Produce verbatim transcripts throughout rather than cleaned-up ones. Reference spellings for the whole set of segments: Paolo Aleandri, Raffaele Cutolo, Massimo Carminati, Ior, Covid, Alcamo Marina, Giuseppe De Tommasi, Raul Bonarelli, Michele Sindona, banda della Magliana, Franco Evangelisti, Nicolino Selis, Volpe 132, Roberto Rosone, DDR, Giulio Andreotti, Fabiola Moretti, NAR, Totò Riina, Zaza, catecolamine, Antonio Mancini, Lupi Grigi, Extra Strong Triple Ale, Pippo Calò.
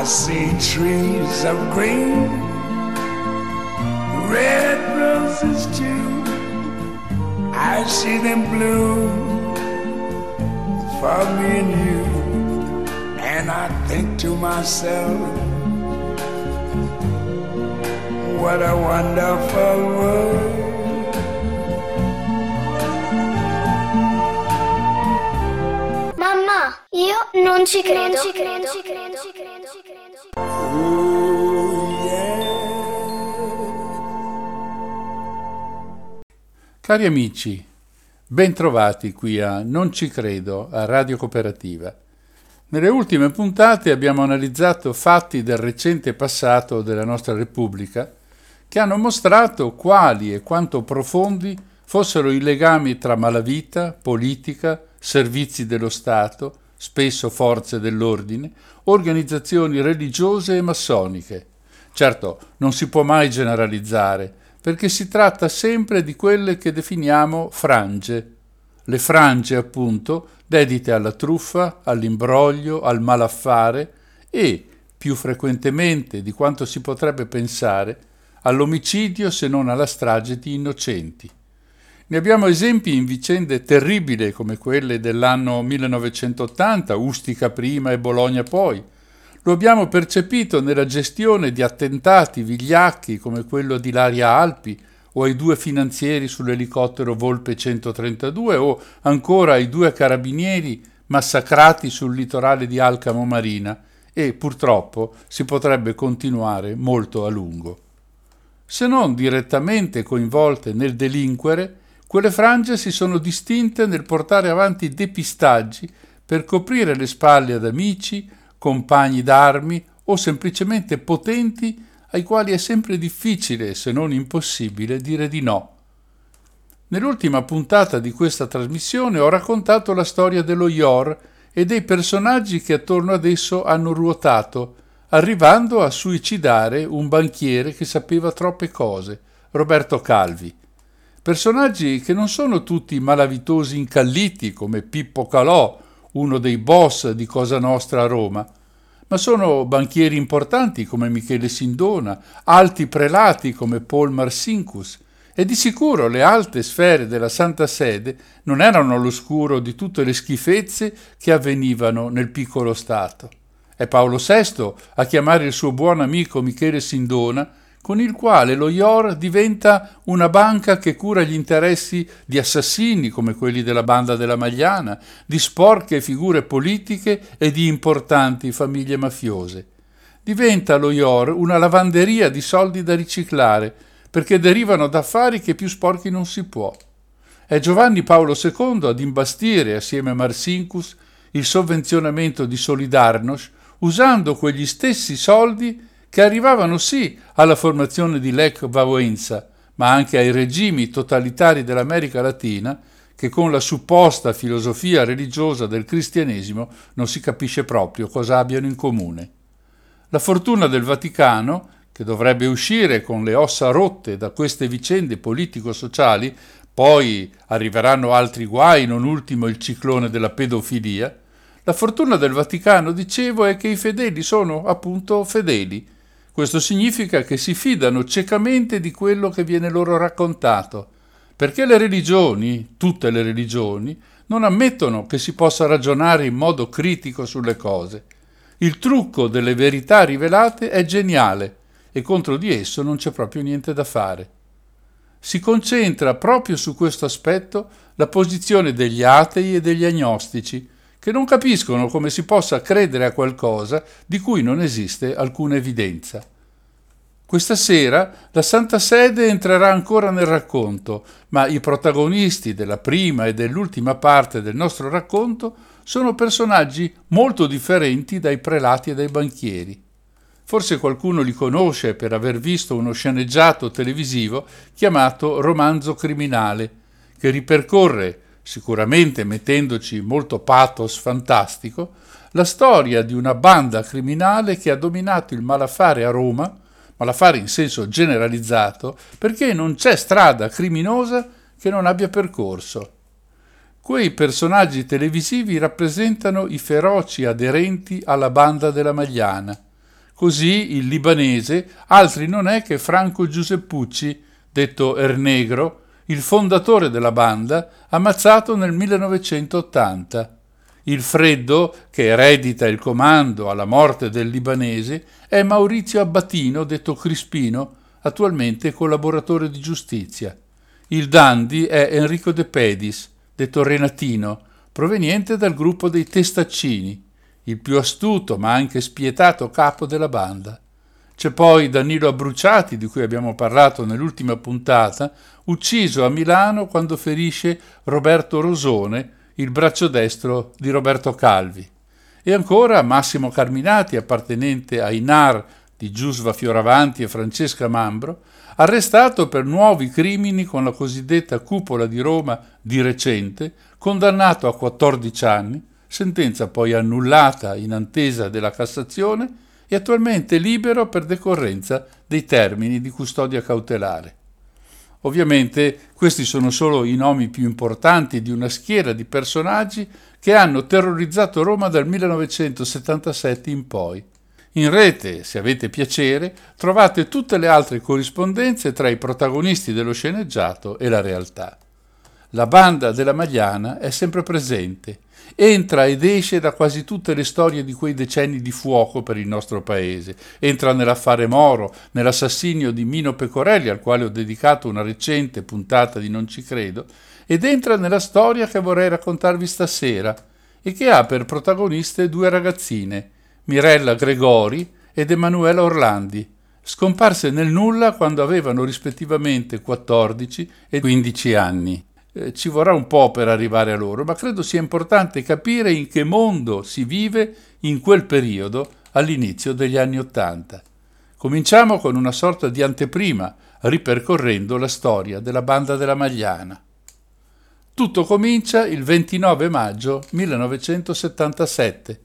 I see trees of green, red roses too, I see them bloom for me and you. And I think to myself, what a wonderful world. Mamma, io non ci credo, non ci credo, non ci credo, non ci credo, non ci credo. Oh, yeah. Cari amici, ben trovati qui a Non ci credo, a Radio Cooperativa. Nelle ultime puntate abbiamo analizzato fatti del recente passato della nostra Repubblica che hanno mostrato quali e quanto profondi fossero i legami tra malavita, politica, servizi dello Stato, spesso forze dell'ordine, organizzazioni religiose e massoniche. Certo, non si può mai generalizzare, perché si tratta sempre di quelle che definiamo frange. Le frange, appunto, dedite alla truffa, all'imbroglio, al malaffare e, più frequentemente di quanto si potrebbe pensare, all'omicidio se non alla strage di innocenti. Ne abbiamo esempi in vicende terribili come quelle dell'anno millenovecentottanta, Ustica prima e Bologna poi. Lo abbiamo percepito nella gestione di attentati vigliacchi come quello di Ilaria Alpi, o ai due finanzieri sull'elicottero Volpe centotrentadue, o ancora ai due carabinieri massacrati sul litorale di Alcamo Marina, e purtroppo si potrebbe continuare molto a lungo. Se non direttamente coinvolte nel delinquere, quelle frange si sono distinte nel portare avanti depistaggi per coprire le spalle ad amici, compagni d'armi o semplicemente potenti ai quali è sempre difficile, se non impossibile, dire di no. Nell'ultima puntata di questa trasmissione ho raccontato la storia dello Ior e dei personaggi che attorno ad esso hanno ruotato, arrivando a suicidare un banchiere che sapeva troppe cose, Roberto Calvi. Personaggi che non sono tutti malavitosi incalliti come Pippo Calò, uno dei boss di Cosa Nostra a Roma, ma sono banchieri importanti come Michele Sindona, alti prelati come Paul Marcinkus, e di sicuro le alte sfere della Santa Sede non erano all'oscuro di tutte le schifezze che avvenivano nel piccolo Stato. È Paolo sesto a chiamare il suo buon amico Michele Sindona, con il quale lo Ior diventa una banca che cura gli interessi di assassini come quelli della banda della Magliana, di sporche figure politiche e di importanti famiglie mafiose. Diventa lo Ior una lavanderia di soldi da riciclare, perché derivano da affari che più sporchi non si può. È Giovanni Paolo secondo ad imbastire, assieme a Marcinkus, il sovvenzionamento di Solidarnosc, usando quegli stessi soldi che arrivavano sì alla formazione di Lech Wałęsa, ma anche ai regimi totalitari dell'America Latina, che con la supposta filosofia religiosa del cristianesimo non si capisce proprio cosa abbiano in comune. La fortuna del Vaticano, che dovrebbe uscire con le ossa rotte da queste vicende politico-sociali, poi arriveranno altri guai, non ultimo il ciclone della pedofilia, la fortuna del Vaticano, dicevo, è che i fedeli sono appunto fedeli. Questo significa che si fidano ciecamente di quello che viene loro raccontato, perché le religioni, tutte le religioni, non ammettono che si possa ragionare in modo critico sulle cose. Il trucco delle verità rivelate è geniale e contro di esso non c'è proprio niente da fare. Si concentra proprio su questo aspetto la posizione degli atei e degli agnostici, che non capiscono come si possa credere a qualcosa di cui non esiste alcuna evidenza. Questa sera la Santa Sede entrerà ancora nel racconto, ma i protagonisti della prima e dell'ultima parte del nostro racconto sono personaggi molto differenti dai prelati e dai banchieri. Forse qualcuno li conosce per aver visto uno sceneggiato televisivo chiamato Romanzo criminale, che ripercorre, sicuramente mettendoci molto pathos fantastico, la storia di una banda criminale che ha dominato il malaffare a Roma, malaffare in senso generalizzato, perché non c'è strada criminosa che non abbia percorso. Quei personaggi televisivi rappresentano i feroci aderenti alla banda della Magliana, Così il libanese, altri non è che Franco Giuseppucci, detto Ernegro, il fondatore della banda, ammazzato nel millenovecentottanta. Il freddo, che eredita il comando alla morte del libanese, è Maurizio Abbatino, detto Crispino, attualmente collaboratore di giustizia. Il dandy è Enrico De Pedis, detto Renatino, proveniente dal gruppo dei Testaccini, il più astuto ma anche spietato capo della banda. C'è poi Danilo Abbruciati, di cui abbiamo parlato nell'ultima puntata, ucciso a Milano quando ferisce Roberto Rosone, il braccio destro di Roberto Calvi. E ancora Massimo Carminati, appartenente ai N A R di Giusva Fioravanti e Francesca Mambro, arrestato per nuovi crimini con la cosiddetta cupola di Roma di recente, condannato a quattordici anni, sentenza poi annullata in attesa della Cassazione e attualmente libero per decorrenza dei termini di custodia cautelare. Ovviamente questi sono solo i nomi più importanti di una schiera di personaggi che hanno terrorizzato Roma dal millenovecentosettantasette in poi. In rete, se avete piacere, trovate tutte le altre corrispondenze tra i protagonisti dello sceneggiato e la realtà. La banda della Magliana è sempre presente, entra ed esce da quasi tutte le storie di quei decenni di fuoco per il nostro paese, entra nell'affare Moro, nell'assassinio di Mino Pecorelli, al quale ho dedicato una recente puntata di Non ci credo, ed entra nella storia che vorrei raccontarvi stasera e che ha per protagoniste due ragazzine, Mirella Gregori ed Emanuela Orlandi, scomparse nel nulla quando avevano rispettivamente quattordici e quindici anni. Ci vorrà un po' per arrivare a loro, ma credo sia importante capire in che mondo si vive in quel periodo all'inizio degli anni Ottanta. Cominciamo con una sorta di anteprima, ripercorrendo la storia della banda della Magliana. Tutto comincia il ventinove maggio millenovecentosettantasette,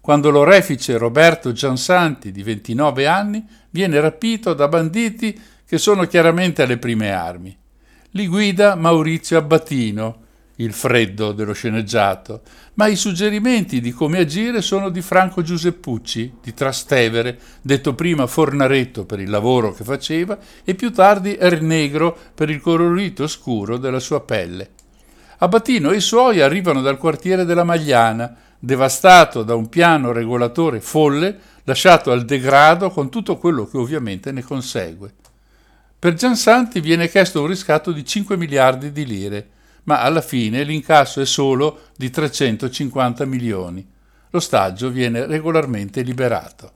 quando l'orefice Roberto Giansanti, di ventinove anni, viene rapito da banditi che sono chiaramente alle prime armi. Li guida Maurizio Abbatino, il freddo dello sceneggiato, ma i suggerimenti di come agire sono di Franco Giuseppucci, di Trastevere, detto prima Fornaretto per il lavoro che faceva e più tardi Ernegro per il colorito scuro della sua pelle. Abbatino e i suoi arrivano dal quartiere della Magliana, devastato da un piano regolatore folle, lasciato al degrado con tutto quello che ovviamente ne consegue. Per Giansanti viene chiesto un riscatto di cinque miliardi di lire, ma alla fine l'incasso è solo di trecentocinquanta milioni. L'ostaggio viene regolarmente liberato.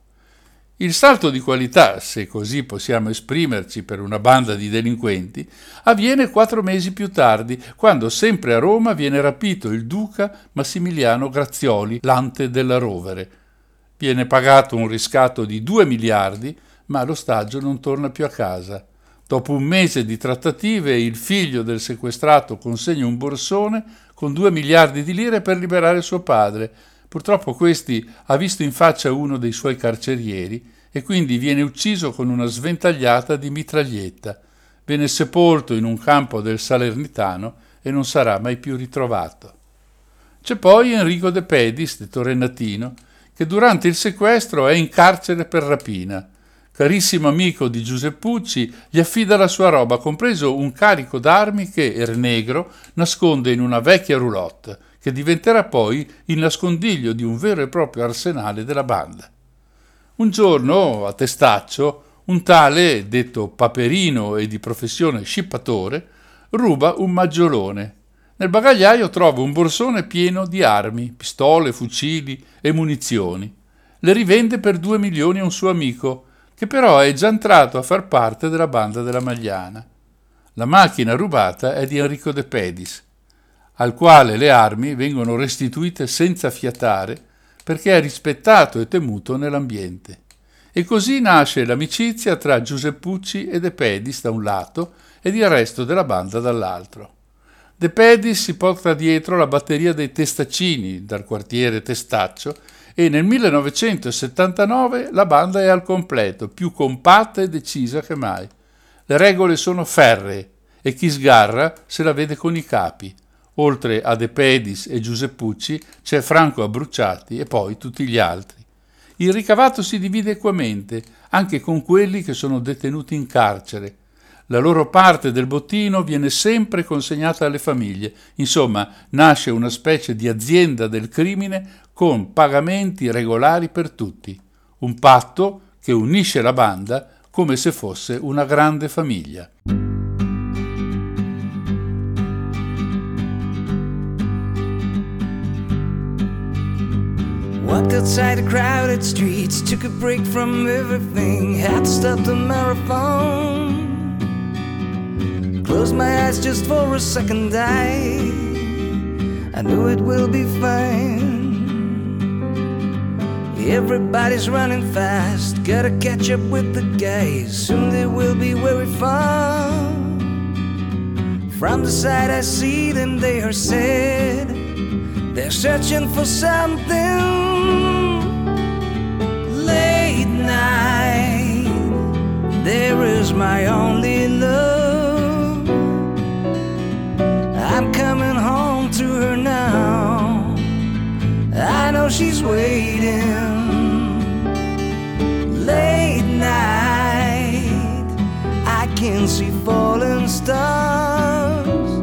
Il salto di qualità, se così possiamo esprimerci per una banda di delinquenti, avviene quattro mesi più tardi, quando sempre a Roma viene rapito il duca Massimiliano Grazioli, l'ante della Rovere. Viene pagato un riscatto di due miliardi, ma l'ostaggio non torna più a casa. Dopo un mese di trattative, il figlio del sequestrato consegna un borsone con due miliardi di lire per liberare suo padre. Purtroppo questi ha visto in faccia uno dei suoi carcerieri e quindi viene ucciso con una sventagliata di mitraglietta. Viene sepolto in un campo del Salernitano e non sarà mai più ritrovato. C'è poi Enrico De Pedis, detto Renatino, che durante il sequestro è in carcere per rapina. Carissimo amico di Giuseppucci, gli affida la sua roba, compreso un carico d'armi che Ernegro nasconde in una vecchia roulotte, che diventerà poi il nascondiglio di un vero e proprio arsenale della banda. Un giorno, a Testaccio, un tale, detto Paperino e di professione scippatore, ruba un maggiolone. Nel bagagliaio trova un borsone pieno di armi, pistole, fucili e munizioni. Le rivende per due milioni a un suo amico, che però è già entrato a far parte della banda della Magliana. La macchina rubata è di Enrico De Pedis, al quale le armi vengono restituite senza fiatare perché è rispettato e temuto nell'ambiente. E così nasce l'amicizia tra Giuseppucci e De Pedis da un lato ed il resto della banda dall'altro. De Pedis si porta dietro la batteria dei Testaccini dal quartiere Testaccio e nel millenovecentosettantanove la banda è al completo, più compatta e decisa che mai. Le regole sono ferree e chi sgarra se la vede con i capi. Oltre a De Pedis e Giuseppucci c'è Franco Abbruciati e poi tutti gli altri. Il ricavato si divide equamente, anche con quelli che sono detenuti in carcere. La loro parte del bottino viene sempre consegnata alle famiglie. Insomma, nasce una specie di azienda del crimine con pagamenti regolari per tutti. Un patto che unisce la banda come se fosse una grande famiglia. Walked outside the crowded streets, took a break from everything, had to stop the marathon. Closed my eyes just for a second, I, I know it will be fine. Everybody's running fast, gotta catch up with the guys, soon they will be very far. From the side I see them, they are sad, they're searching for something. Late night, there is my only love. I'm coming home to her now, I know she's waiting. Late night, I can see falling stars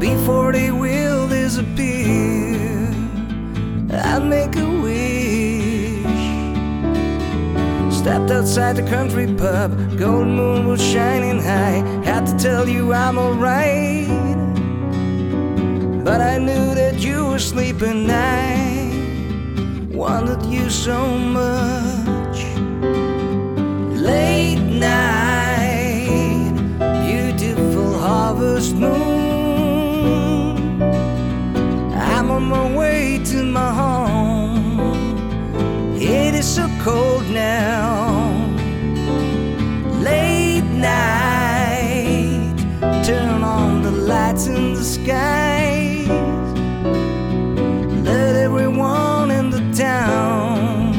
before they will disappear. I'll make a stepped outside the country pub, gold moon was shining high. Had to tell you I'm alright, but I knew that you were sleeping. I wanted you so much. Late night, beautiful harvest moon, I'm on my way to my home. It is so cold now. Late night, turn on the lights in the skies, let everyone in the town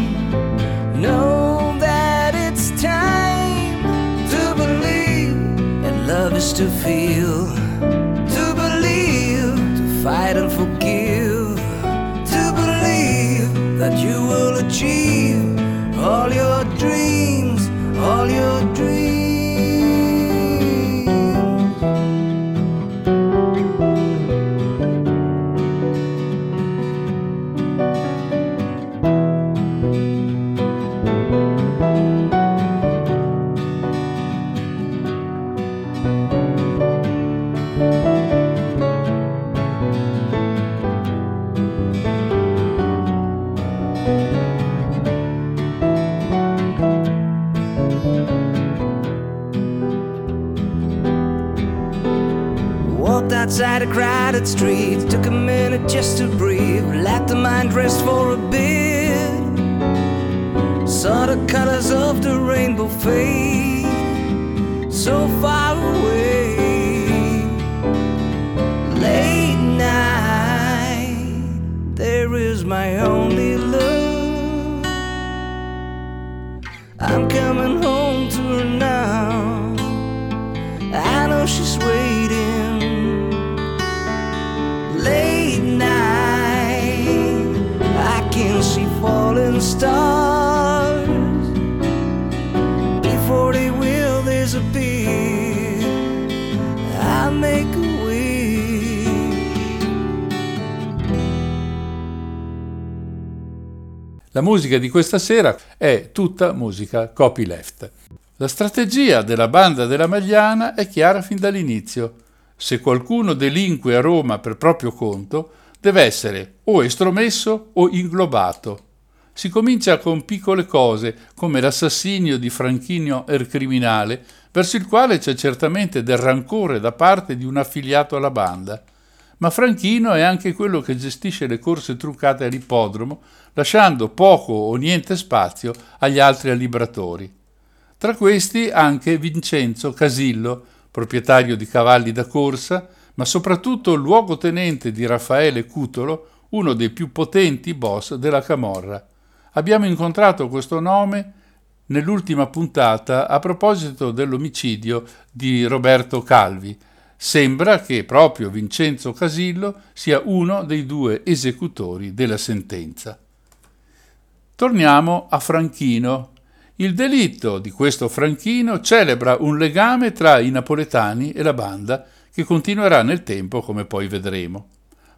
know that it's time to believe, and love is to feel, to believe, to fight and forgive, to believe that you will achieve all your dreams, all your dreams. Outside a crowded street, took a minute just to breathe, let the mind rest for a bit. Saw the colors of the rainbow fade, so far away. Late night, there is my only love. I'm coming home to her now, I know she's waiting. Falling stars before they will disappear. I make a wish. La musica di questa sera è tutta musica copyleft. La strategia della banda della Magliana è chiara fin dall'inizio. Se qualcuno delinque a Roma per proprio conto, deve essere o estromesso o inglobato. Si comincia con piccole cose, come l'assassinio di Franchino il criminale, verso il quale c'è certamente del rancore da parte di un affiliato alla banda. Ma Franchino è anche quello che gestisce le corse truccate all'ippodromo, lasciando poco o niente spazio agli altri allibratori. Tra questi anche Vincenzo Casillo, proprietario di cavalli da corsa, ma soprattutto luogotenente di Raffaele Cutolo, uno dei più potenti boss della Camorra. Abbiamo incontrato questo nome nell'ultima puntata a proposito dell'omicidio di Roberto Calvi. Sembra che proprio Vincenzo Casillo sia uno dei due esecutori della sentenza. Torniamo a Franchino. Il delitto di questo Franchino celebra un legame tra i napoletani e la banda che continuerà nel tempo, come poi vedremo.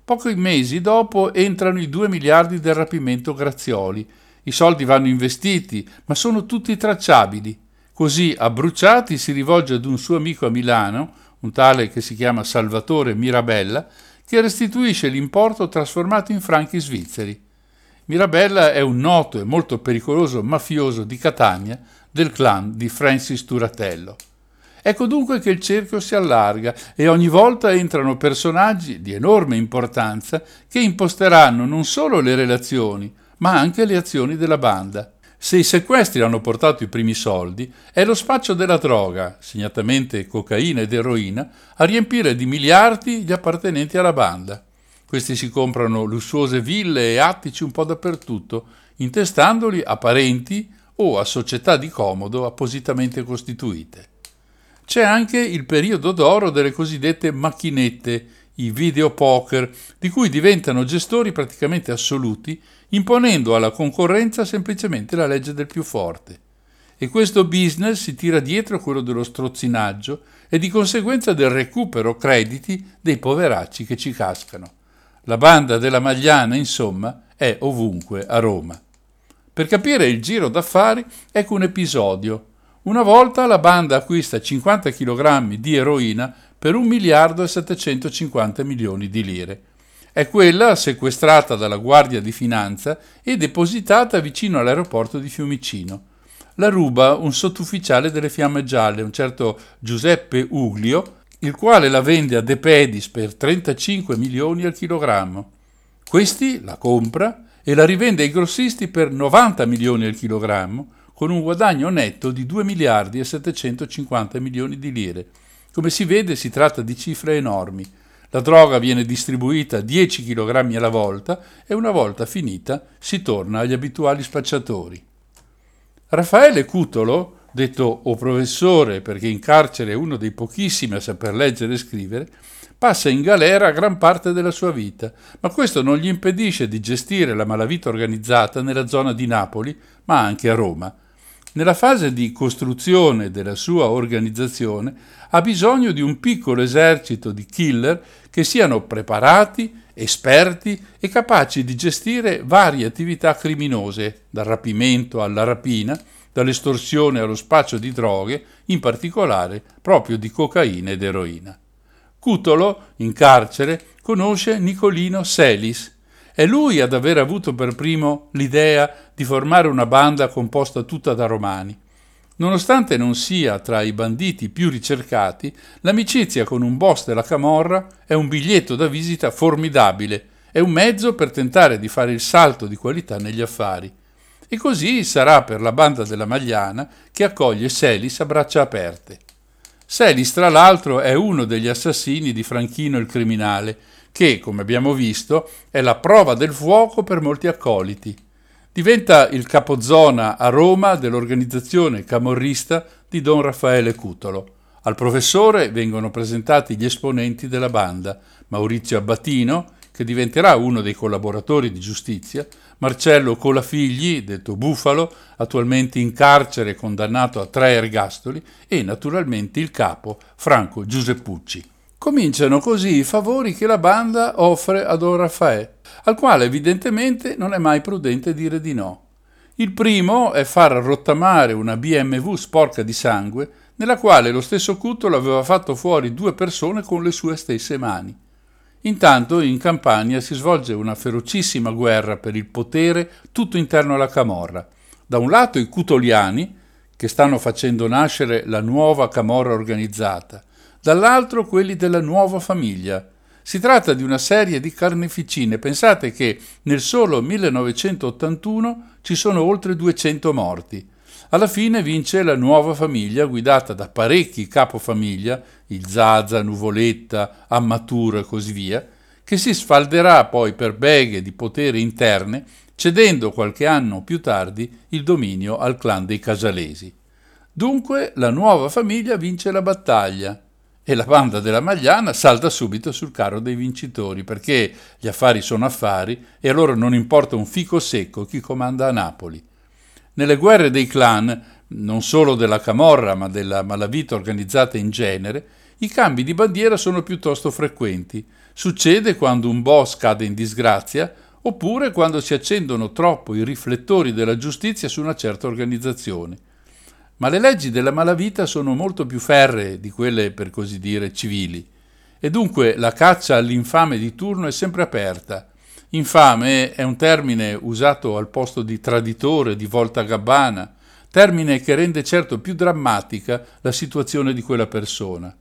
Pochi mesi dopo entrano i due miliardi del rapimento Grazioli. I soldi vanno investiti, ma sono tutti tracciabili. Così Abbruciati si rivolge ad un suo amico a Milano, un tale che si chiama Salvatore Mirabella, che restituisce l'importo trasformato in franchi svizzeri. Mirabella è un noto e molto pericoloso mafioso di Catania del clan di Francis Turatello. Ecco dunque che il cerchio si allarga e ogni volta entrano personaggi di enorme importanza che imposteranno non solo le relazioni, ma anche le azioni della banda. Se i sequestri hanno portato i primi soldi, è lo spaccio della droga, segnatamente cocaina ed eroina, a riempire di miliardi gli appartenenti alla banda. Questi si comprano lussuose ville e attici un po' dappertutto, intestandoli a parenti o a società di comodo appositamente costituite. C'è anche il periodo d'oro delle cosiddette macchinette, i videopoker, di cui diventano gestori praticamente assoluti, imponendo alla concorrenza semplicemente la legge del più forte. E questo business si tira dietro quello dello strozzinaggio e di conseguenza del recupero crediti dei poveracci che ci cascano. La banda della Magliana, insomma, è ovunque a Roma. Per capire il giro d'affari, ecco un episodio. Una volta la banda acquista cinquanta chilogrammi di eroina per un miliardo e settecentocinquanta milioni di lire. È quella sequestrata dalla Guardia di Finanza e depositata vicino all'aeroporto di Fiumicino. La ruba un sottufficiale delle Fiamme Gialle, un certo Giuseppe Uglio, il quale la vende a De Pedis per trentacinque milioni al chilogrammo. Questi la compra e la rivende ai grossisti per novanta milioni al chilogrammo, con un guadagno netto di due miliardi e settecentocinquanta milioni di lire. Come si vede, si tratta di cifre enormi. La droga viene distribuita dieci chilogrammi alla volta e una volta finita si torna agli abituali spacciatori. Raffaele Cutolo, detto o professore perché in carcere è uno dei pochissimi a saper leggere e scrivere, passa in galera gran parte della sua vita, ma questo non gli impedisce di gestire la malavita organizzata nella zona di Napoli, ma anche a Roma. Nella fase di costruzione della sua organizzazione ha bisogno di un piccolo esercito di killer che siano preparati, esperti e capaci di gestire varie attività criminose, dal rapimento alla rapina, dall'estorsione allo spaccio di droghe, in particolare proprio di cocaina ed eroina. Cutolo, in carcere, conosce Nicolino Selis. È lui ad aver avuto per primo l'idea di formare una banda composta tutta da romani. Nonostante non sia tra i banditi più ricercati, l'amicizia con un boss della Camorra è un biglietto da visita formidabile, è un mezzo per tentare di fare il salto di qualità negli affari. E così sarà per la banda della Magliana, che accoglie Selis a braccia aperte. Selis, tra l'altro, è uno degli assassini di Franchino il criminale, che, come abbiamo visto, è la prova del fuoco per molti accoliti. Diventa il capozona a Roma dell'organizzazione camorrista di Don Raffaele Cutolo. Al professore vengono presentati gli esponenti della banda: Maurizio Abbatino, che diventerà uno dei collaboratori di giustizia, Marcello Colafigli, detto Bufalo, attualmente in carcere condannato a tre ergastoli, e naturalmente il capo, Franco Giuseppucci. Cominciano così i favori che la banda offre a Don Raffaele, al quale evidentemente non è mai prudente dire di no. Il primo è far rottamare una B M W sporca di sangue, nella quale lo stesso Cutolo aveva fatto fuori due persone con le sue stesse mani. Intanto in Campania si svolge una ferocissima guerra per il potere tutto interno alla Camorra. Da un lato i cutoliani, che stanno facendo nascere la nuova Camorra organizzata, dall'altro quelli della Nuova Famiglia. Si tratta di una serie di carneficine. Pensate che nel solo millenovecentottantuno ci sono oltre duecento morti. Alla fine vince la Nuova Famiglia, guidata da parecchi capofamiglia, il Zaza, Nuvoletta, Ammaturo e così via, che si sfalderà poi per beghe di potere interne, cedendo qualche anno più tardi il dominio al clan dei Casalesi. Dunque la Nuova Famiglia vince la battaglia. e la banda della Magliana salta subito sul carro dei vincitori, perché gli affari sono affari e a loro non importa un fico secco chi comanda a Napoli. Nelle guerre dei clan, non solo della camorra ma della malavita organizzata in genere, i cambi di bandiera sono piuttosto frequenti. Succede quando un boss cade in disgrazia oppure quando si accendono troppo i riflettori della giustizia su una certa organizzazione. Ma le leggi della malavita sono molto più ferree di quelle, per così dire, civili, e dunque la caccia all'infame di turno è sempre aperta. Infame è un termine usato al posto di traditore, di voltagabbana, termine che rende certo più drammatica la situazione di quella persona.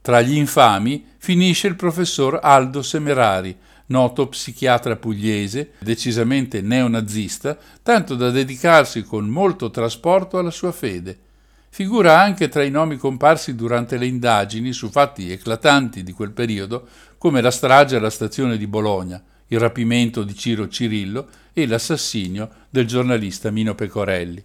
Tra gli infami finisce il professor Aldo Semerari, noto psichiatra pugliese, decisamente neonazista, tanto da dedicarsi con molto trasporto alla sua fede. Figura anche tra i nomi comparsi durante le indagini su fatti eclatanti di quel periodo, come la strage alla stazione di Bologna, il rapimento di Ciro Cirillo e l'assassinio del giornalista Mino Pecorelli.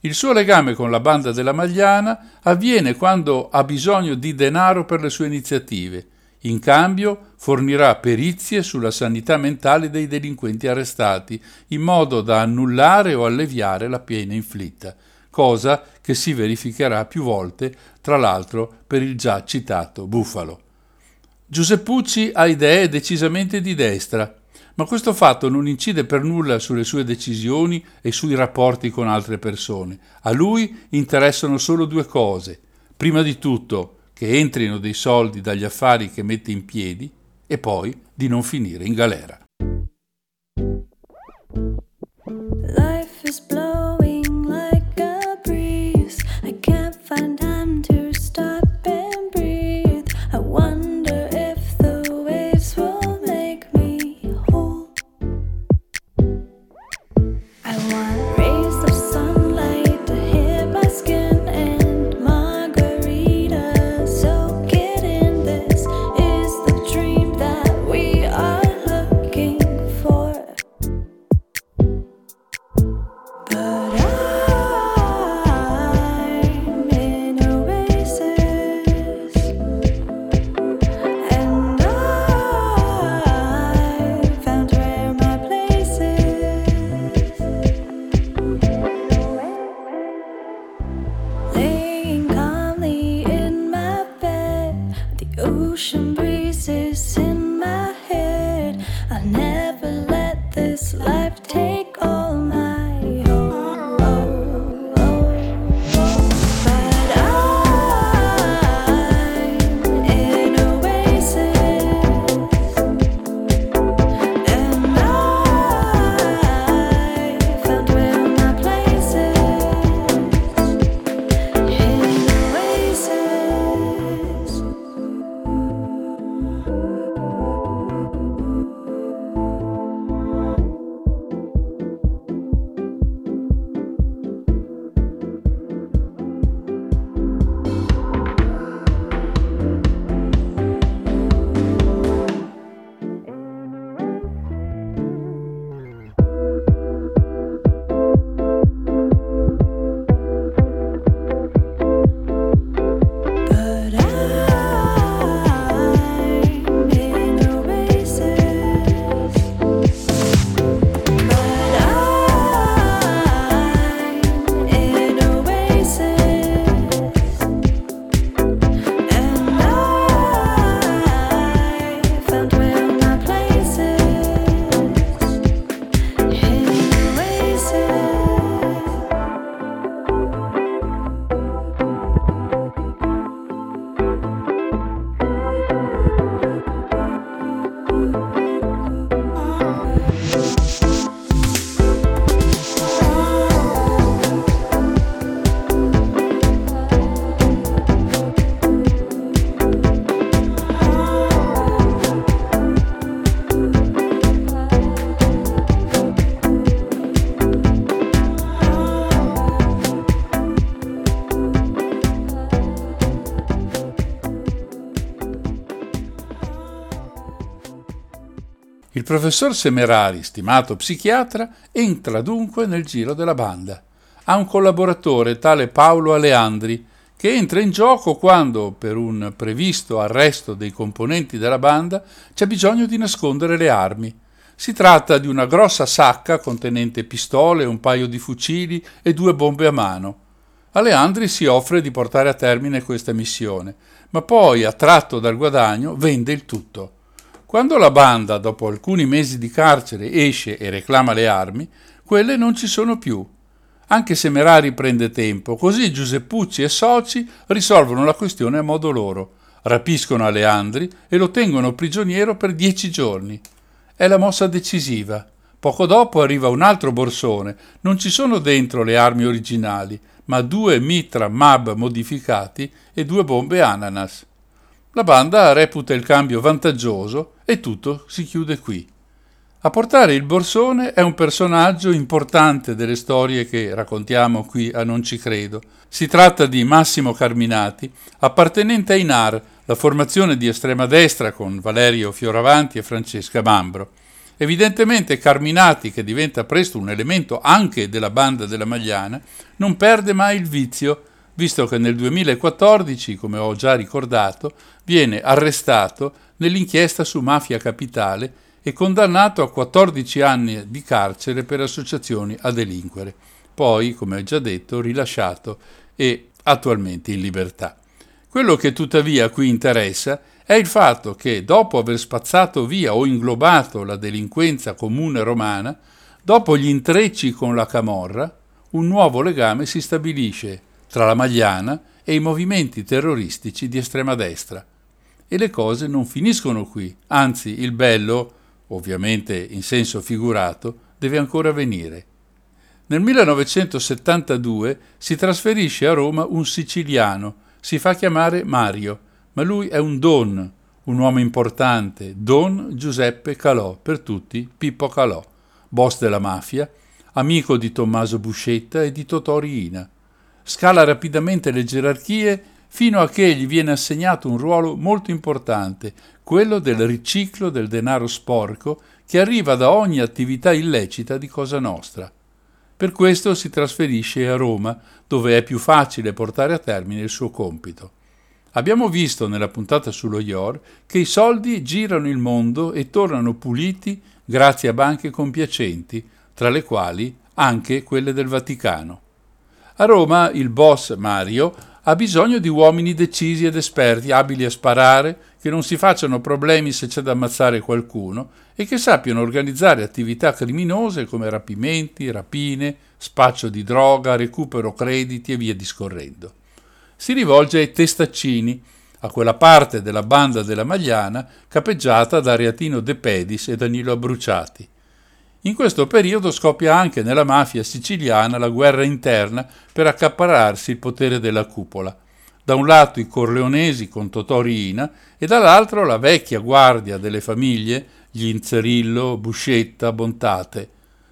Il suo legame con la banda della Magliana avviene quando ha bisogno di denaro per le sue iniziative. In cambio fornirà perizie sulla sanità mentale dei delinquenti arrestati, in modo da annullare o alleviare la pena inflitta, cosa che si verificherà più volte, tra l'altro per il già citato Bufalo. Giuseppucci ha idee decisamente di destra, ma questo fatto non incide per nulla sulle sue decisioni e sui rapporti con altre persone. A lui interessano solo due cose. Prima di tutto, che entrino dei soldi dagli affari che mette in piedi e poi di non finire in galera. Life is blowing like a breeze. I can't find time to stop and breathe. I wonder if the waves will make me whole. I want rays of sunlight to hit my skin. Il professor Semerari, stimato psichiatra, entra dunque nel giro della banda. Ha un collaboratore, tale Paolo Aleandri, che entra in gioco quando, per un previsto arresto dei componenti della banda, c'è bisogno di nascondere le armi. Si tratta di una grossa sacca contenente pistole, un paio di fucili e due bombe a mano. Aleandri si offre di portare a termine questa missione, ma poi, attratto dal guadagno, vende il tutto. Quando la banda, dopo alcuni mesi di carcere, esce e reclama le armi, quelle non ci sono più. Anche se Merari prende tempo, così Giuseppucci e soci risolvono la questione a modo loro, rapiscono Aleandri e lo tengono prigioniero per dieci giorni. È la mossa decisiva. Poco dopo arriva un altro borsone, non ci sono dentro le armi originali, ma due mitra M A B modificati e due bombe ananas. La banda reputa il cambio vantaggioso e tutto si chiude qui. A portare il borsone è un personaggio importante delle storie che raccontiamo qui a Non ci credo. Si tratta di Massimo Carminati, appartenente ai N A R, la formazione di estrema destra con Valerio Fioravanti e Francesca Mambro. Evidentemente Carminati, che diventa presto un elemento anche della banda della Magliana, non perde mai il vizio, visto che nel duemilaquattordici, come ho già ricordato, viene arrestato nell'inchiesta su Mafia Capitale e condannato a quattordici anni di carcere per associazioni a delinquere, poi, come già detto, rilasciato e attualmente in libertà. Quello che tuttavia qui interessa è il fatto che, dopo aver spazzato via o inglobato la delinquenza comune romana, dopo gli intrecci con la camorra, un nuovo legame si stabilisce tra la Magliana e i movimenti terroristici di estrema destra. E le cose non finiscono qui, anzi il bello, ovviamente in senso figurato, deve ancora venire. Nel millenovecentosettantadue si trasferisce a Roma un siciliano, si fa chiamare Mario, ma lui è un don, un uomo importante, don Giuseppe Calò, per tutti Pippo Calò, boss della mafia, amico di Tommaso Buscetta e di Totò Riina. Scala rapidamente le gerarchie fino a che gli viene assegnato un ruolo molto importante, quello del riciclo del denaro sporco che arriva da ogni attività illecita di Cosa Nostra. Per questo si trasferisce a Roma, dove è più facile portare a termine il suo compito. Abbiamo visto nella puntata sullo Ior che i soldi girano il mondo e tornano puliti grazie a banche compiacenti, tra le quali anche quelle del Vaticano. A Roma il boss Mario ha bisogno di uomini decisi ed esperti, abili a sparare, che non si facciano problemi se c'è da ammazzare qualcuno e che sappiano organizzare attività criminose come rapimenti, rapine, spaccio di droga, recupero crediti e via discorrendo. Si rivolge ai Testaccini, a quella parte della banda della Magliana capeggiata da Enrico De Pedis e Danilo Abbruciati. In questo periodo scoppia anche nella mafia siciliana la guerra interna per accaparrarsi il potere della cupola. Da un lato i corleonesi con Totò Riina e dall'altro la vecchia guardia delle famiglie, gli Inzerillo, Buscetta, Bontate.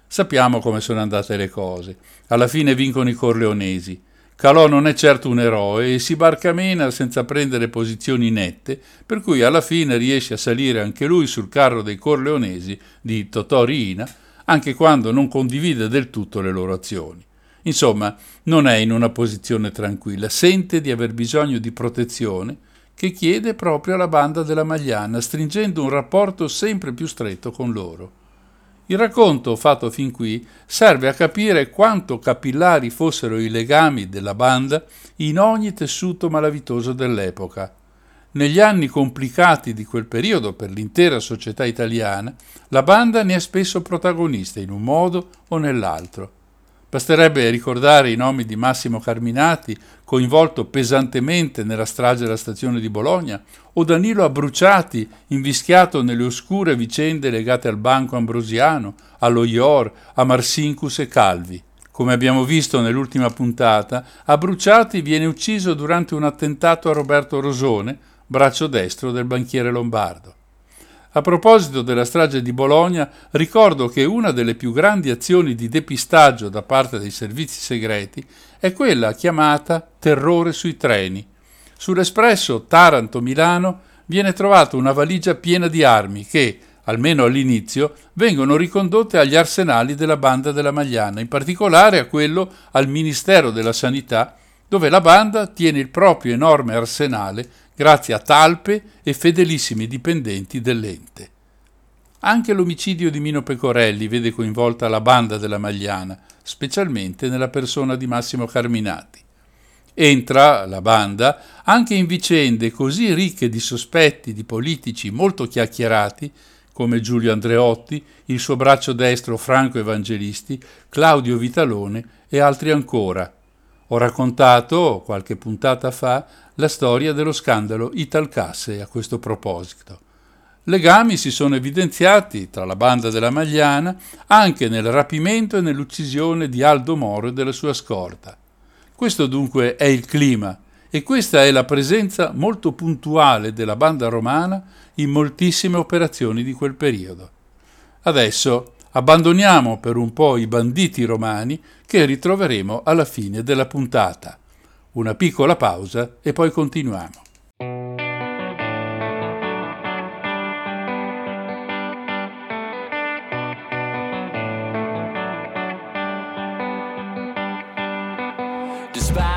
Sappiamo come sono andate le cose. Alla fine vincono i corleonesi. Calò non è certo un eroe e si barcamena senza prendere posizioni nette, per cui alla fine riesce a salire anche lui sul carro dei corleonesi di Totò Riina, anche quando non condivide del tutto le loro azioni. Insomma, non è in una posizione tranquilla, sente di aver bisogno di protezione che chiede proprio alla banda della Magliana, stringendo un rapporto sempre più stretto con loro. Il racconto fatto fin qui serve a capire quanto capillari fossero i legami della banda in ogni tessuto malavitoso dell'epoca. Negli anni complicati di quel periodo per l'intera società italiana, la banda ne è spesso protagonista in un modo o nell'altro. Basterebbe ricordare i nomi di Massimo Carminati, coinvolto pesantemente nella strage della stazione di Bologna, o Danilo Abbruciati, invischiato nelle oscure vicende legate al Banco Ambrosiano, allo Ior, a Marcinkus e Calvi. Come abbiamo visto nell'ultima puntata, Abbruciati viene ucciso durante un attentato a Roberto Rosone, braccio destro del banchiere lombardo. A proposito della strage di Bologna, ricordo che una delle più grandi azioni di depistaggio da parte dei servizi segreti è quella chiamata terrore sui treni. Sull'espresso Taranto-Milano viene trovata una valigia piena di armi che, almeno all'inizio, vengono ricondotte agli arsenali della banda della Magliana, in particolare a quello al Ministero della Sanità, dove la banda tiene il proprio enorme arsenale grazie a talpe e fedelissimi dipendenti dell'ente. Anche l'omicidio di Mino Pecorelli vede coinvolta la banda della Magliana, specialmente nella persona di Massimo Carminati. Entra la banda anche in vicende così ricche di sospetti di politici molto chiacchierati come Giulio Andreotti, il suo braccio destro Franco Evangelisti, Claudio Vitalone e altri ancora. Ho raccontato, qualche puntata fa, la storia dello scandalo Italcasse a questo proposito. Legami si sono evidenziati tra la banda della Magliana anche nel rapimento e nell'uccisione di Aldo Moro e della sua scorta. Questo dunque è il clima e questa è la presenza molto puntuale della banda romana in moltissime operazioni di quel periodo. Adesso abbandoniamo per un po' i banditi romani che ritroveremo alla fine della puntata. Una piccola pausa e poi continuiamo. No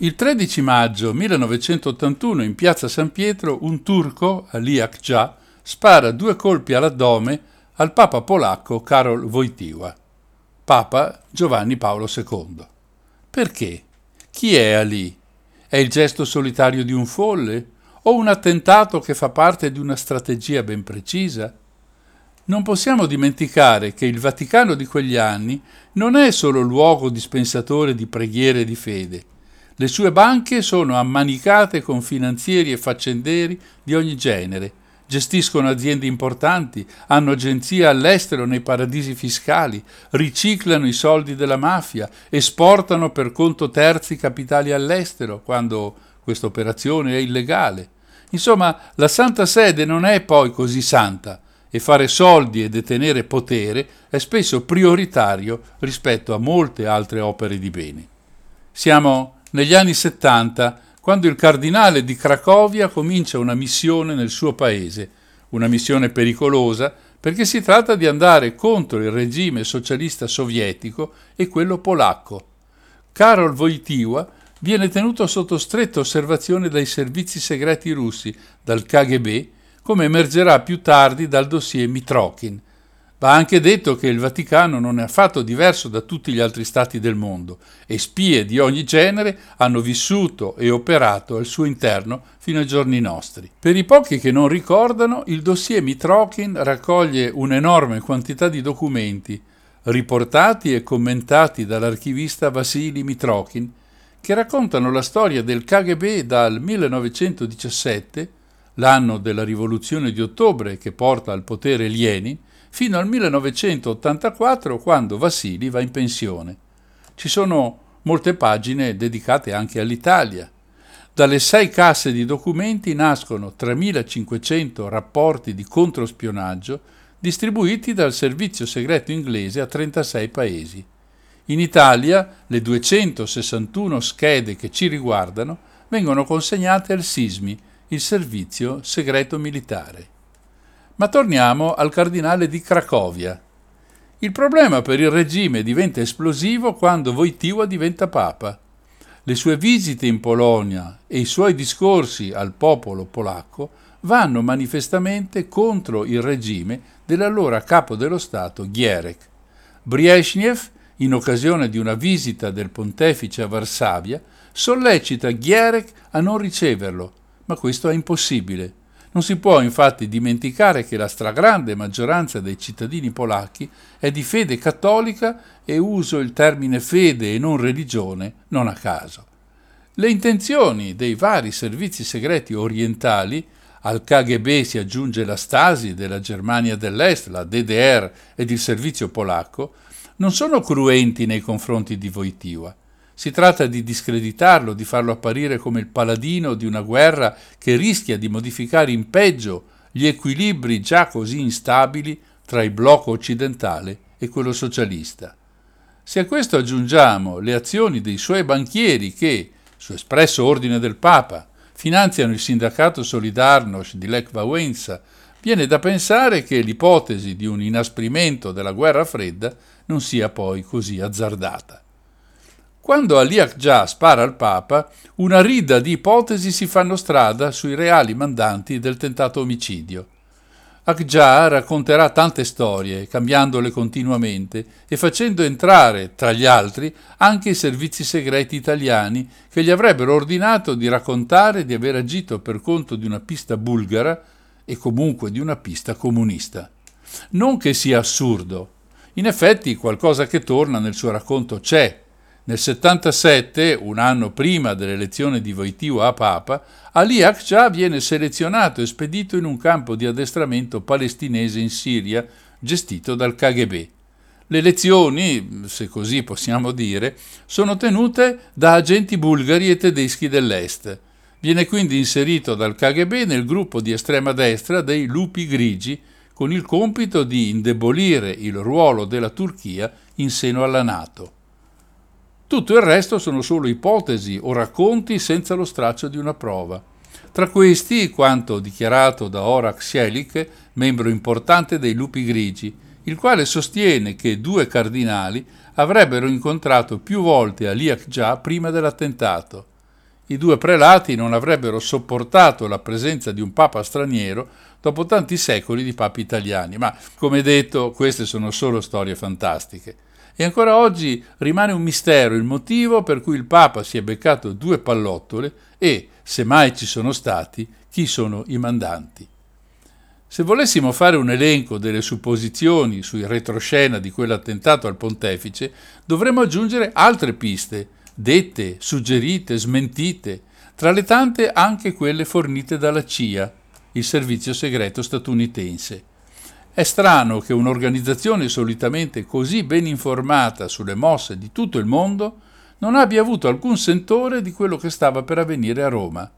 Il tredici maggio millenovecentottantuno in piazza San Pietro un turco, Ali Ağca, spara due colpi all'addome al papa polacco Karol Wojtyła, papa Giovanni Paolo secondo. Perché? Chi è Ali? È il gesto solitario di un folle? O un attentato che fa parte di una strategia ben precisa? Non possiamo dimenticare che il Vaticano di quegli anni non è solo luogo dispensatore di preghiere e di fede. Le sue banche sono ammanicate con finanzieri e faccenderi di ogni genere, gestiscono aziende importanti, hanno agenzie all'estero nei paradisi fiscali, riciclano i soldi della mafia, esportano per conto terzi capitali all'estero quando questa operazione è illegale. Insomma, la Santa Sede non è poi così santa e fare soldi e detenere potere è spesso prioritario rispetto a molte altre opere di bene. Siamo negli anni settanta, quando il cardinale di Cracovia comincia una missione nel suo paese, una missione pericolosa perché si tratta di andare contro il regime socialista sovietico e quello polacco. Karol Wojtyła viene tenuto sotto stretta osservazione dai servizi segreti russi, dal K G B, come emergerà più tardi dal dossier Mitrokhin. Va anche detto che il Vaticano non è affatto diverso da tutti gli altri stati del mondo e spie di ogni genere hanno vissuto e operato al suo interno fino ai giorni nostri. Per i pochi che non ricordano, il dossier Mitrokhin raccoglie un'enorme quantità di documenti riportati e commentati dall'archivista Vasili Mitrokhin che raccontano la storia del K G B dal millenovecentodiciassette, l'anno della rivoluzione di ottobre che porta al potere Lenin, fino al millenovecentottantaquattro, quando Vasili va in pensione. Ci sono molte pagine dedicate anche all'Italia. Dalle sei casse di documenti nascono tremilacinquecento rapporti di controspionaggio distribuiti dal servizio segreto inglese a trentasei paesi. In Italia le duecentosessantuno schede che ci riguardano vengono consegnate al SISMI, il servizio segreto militare. Ma torniamo al cardinale di Cracovia. Il problema per il regime diventa esplosivo quando Wojtyła diventa papa. Le sue visite in Polonia e i suoi discorsi al popolo polacco vanno manifestamente contro il regime dell'allora capo dello Stato Gierek. Brezhnev, in occasione di una visita del pontefice a Varsavia, sollecita Gierek a non riceverlo, ma questo è impossibile. Non si può infatti dimenticare che la stragrande maggioranza dei cittadini polacchi è di fede cattolica e uso il termine fede e non religione non a caso. Le intenzioni dei vari servizi segreti orientali, al K G B si aggiunge la Stasi della Germania dell'Est, la D D R ed il servizio polacco, non sono cruenti nei confronti di Wojtyła. Si tratta di discreditarlo, di farlo apparire come il paladino di una guerra che rischia di modificare in peggio gli equilibri già così instabili tra il blocco occidentale e quello socialista. Se a questo aggiungiamo le azioni dei suoi banchieri che, su espresso ordine del Papa, finanziano il sindacato Solidarnosc di Lech Wałęsa, viene da pensare che l'ipotesi di un inasprimento della guerra fredda non sia poi così azzardata. Quando Ali Ağca spara al Papa, una rida di ipotesi si fanno strada sui reali mandanti del tentato omicidio. Ağca racconterà tante storie, cambiandole continuamente e facendo entrare, tra gli altri, anche i servizi segreti italiani che gli avrebbero ordinato di raccontare di aver agito per conto di una pista bulgara e comunque di una pista comunista. Non che sia assurdo. In effetti qualcosa che torna nel suo racconto c'è. Nel settantasette, un anno prima dell'elezione di Wojtyła a Papa, Ali Ağca viene selezionato e spedito in un campo di addestramento palestinese in Siria, gestito dal K G B. Le elezioni, se così possiamo dire, sono tenute da agenti bulgari e tedeschi dell'Est. Viene quindi inserito dal K G B nel gruppo di estrema destra dei Lupi Grigi, con il compito di indebolire il ruolo della Turchia in seno alla NATO. Tutto il resto sono solo ipotesi o racconti senza lo straccio di una prova. Tra questi, quanto dichiarato da Orak Selic, membro importante dei Lupi Grigi, il quale sostiene che due cardinali avrebbero incontrato più volte Ali Ağca prima dell'attentato. I due prelati non avrebbero sopportato la presenza di un papa straniero dopo tanti secoli di papi italiani, ma, come detto, queste sono solo storie fantastiche. E ancora oggi rimane un mistero il motivo per cui il papa si è beccato due pallottole e, se mai ci sono stati, chi sono i mandanti. Se volessimo fare un elenco delle supposizioni sui retroscena di quell'attentato al pontefice, dovremmo aggiungere altre piste, dette, suggerite, smentite, tra le tante anche quelle fornite dalla C I A, il servizio segreto statunitense. È strano che un'organizzazione solitamente così ben informata sulle mosse di tutto il mondo non abbia avuto alcun sentore di quello che stava per avvenire a Roma.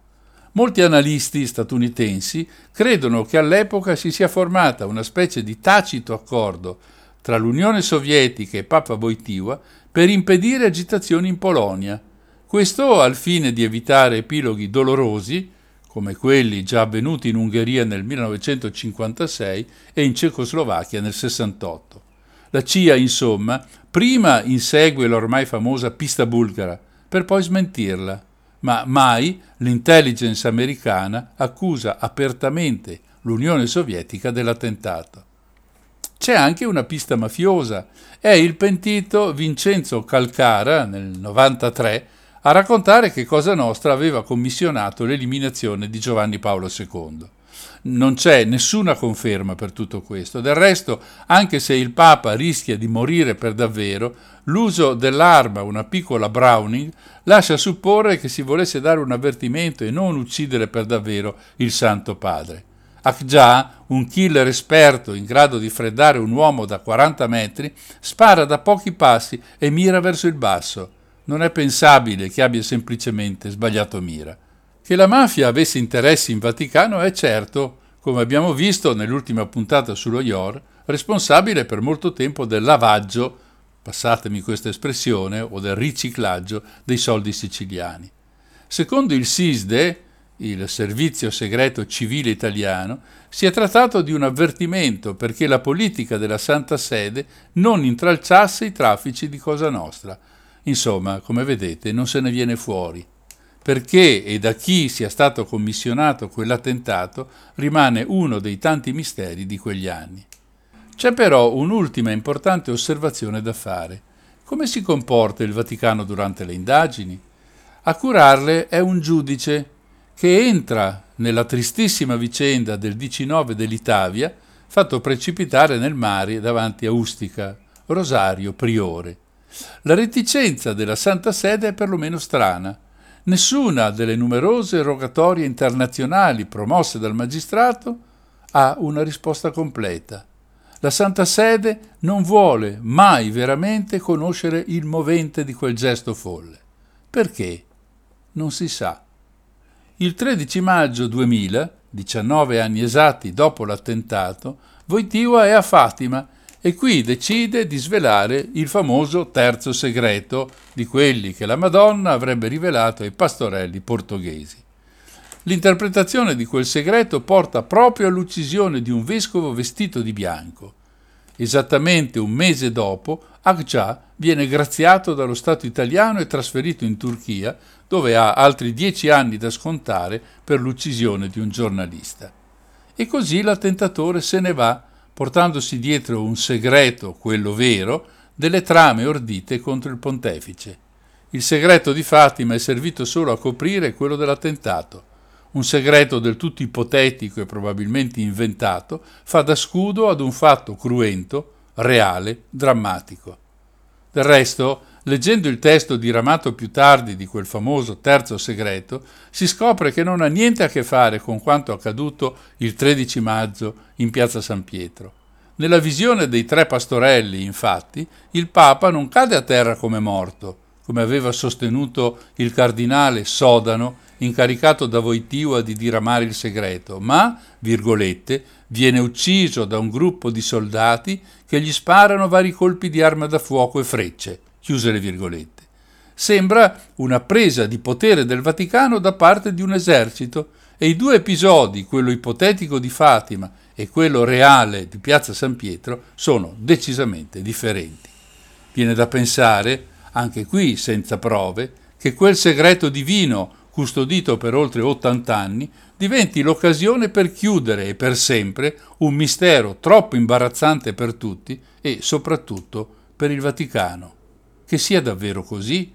Molti analisti statunitensi credono che all'epoca si sia formata una specie di tacito accordo tra l'Unione Sovietica e Papa Wojtyła per impedire agitazioni in Polonia. Questo al fine di evitare epiloghi dolorosi, come quelli già avvenuti in Ungheria nel millenovecentocinquantasei e in Cecoslovacchia nel sessantotto. La C I A, insomma, prima insegue l'ormai famosa pista bulgara, per poi smentirla. Ma mai l'intelligence americana accusa apertamente l'Unione Sovietica dell'attentato. C'è anche una pista mafiosa. È il pentito Vincenzo Calcara, nel novantatré, a raccontare che Cosa Nostra aveva commissionato l'eliminazione di Giovanni Paolo secondo. Non c'è nessuna conferma per tutto questo. Del resto, anche se il Papa rischia di morire per davvero, l'uso dell'arma, una piccola Browning, lascia supporre che si volesse dare un avvertimento e non uccidere per davvero il Santo Padre. Ağca, un killer esperto in grado di freddare un uomo da quaranta metri, spara da pochi passi e mira verso il basso. Non è pensabile che abbia semplicemente sbagliato mira. Che la mafia avesse interessi in Vaticano è certo, come abbiamo visto nell'ultima puntata sullo Ior, responsabile per molto tempo del lavaggio, passatemi questa espressione, o del riciclaggio dei soldi siciliani. Secondo il SISDE, il Servizio Segreto Civile Italiano, si è trattato di un avvertimento perché la politica della Santa Sede non intralciasse i traffici di Cosa Nostra. Insomma, come vedete, non se ne viene fuori. Perché e da chi sia stato commissionato quell'attentato rimane uno dei tanti misteri di quegli anni. C'è però un'ultima importante osservazione da fare. Come si comporta il Vaticano durante le indagini? A curarle è un giudice che entra nella tristissima vicenda del diciannove dell'Itavia, fatto precipitare nel mare davanti a Ustica, Rosario Priore. La reticenza della Santa Sede è perlomeno strana. Nessuna delle numerose rogatorie internazionali promosse dal magistrato ha una risposta completa. La Santa Sede non vuole mai veramente conoscere il movente di quel gesto folle. Perché? Non si sa. Il tredici maggio duemila, diciannove anni esatti dopo l'attentato, Wojtyła è a Fatima e qui decide di svelare il famoso terzo segreto di quelli che la Madonna avrebbe rivelato ai pastorelli portoghesi. L'interpretazione di quel segreto porta proprio all'uccisione di un vescovo vestito di bianco. Esattamente un mese dopo, Ağca viene graziato dallo Stato italiano e trasferito in Turchia, dove ha altri dieci anni da scontare per l'uccisione di un giornalista. E così l'attentatore se ne va, portandosi dietro un segreto, quello vero, delle trame ordite contro il pontefice. Il segreto di Fatima è servito solo a coprire quello dell'attentato. Un segreto del tutto ipotetico e probabilmente inventato fa da scudo ad un fatto cruento, reale, drammatico. Del resto, leggendo il testo diramato più tardi di quel famoso terzo segreto, si scopre che non ha niente a che fare con quanto accaduto il tredici maggio in piazza San Pietro. Nella visione dei tre pastorelli, infatti, il Papa non cade a terra come morto, come aveva sostenuto il cardinale Sodano, incaricato da Wojtyła di diramare il segreto, ma, virgolette, viene ucciso da un gruppo di soldati che gli sparano vari colpi di arma da fuoco e frecce, chiuse le virgolette. Sembra una presa di potere del Vaticano da parte di un esercito e i due episodi, quello ipotetico di Fatima e quello reale di Piazza San Pietro, sono decisamente differenti. Viene da pensare, anche qui senza prove, che quel segreto divino custodito per oltre ottanta anni, diventi l'occasione per chiudere e per sempre un mistero troppo imbarazzante per tutti e soprattutto per il Vaticano. Che sia davvero così?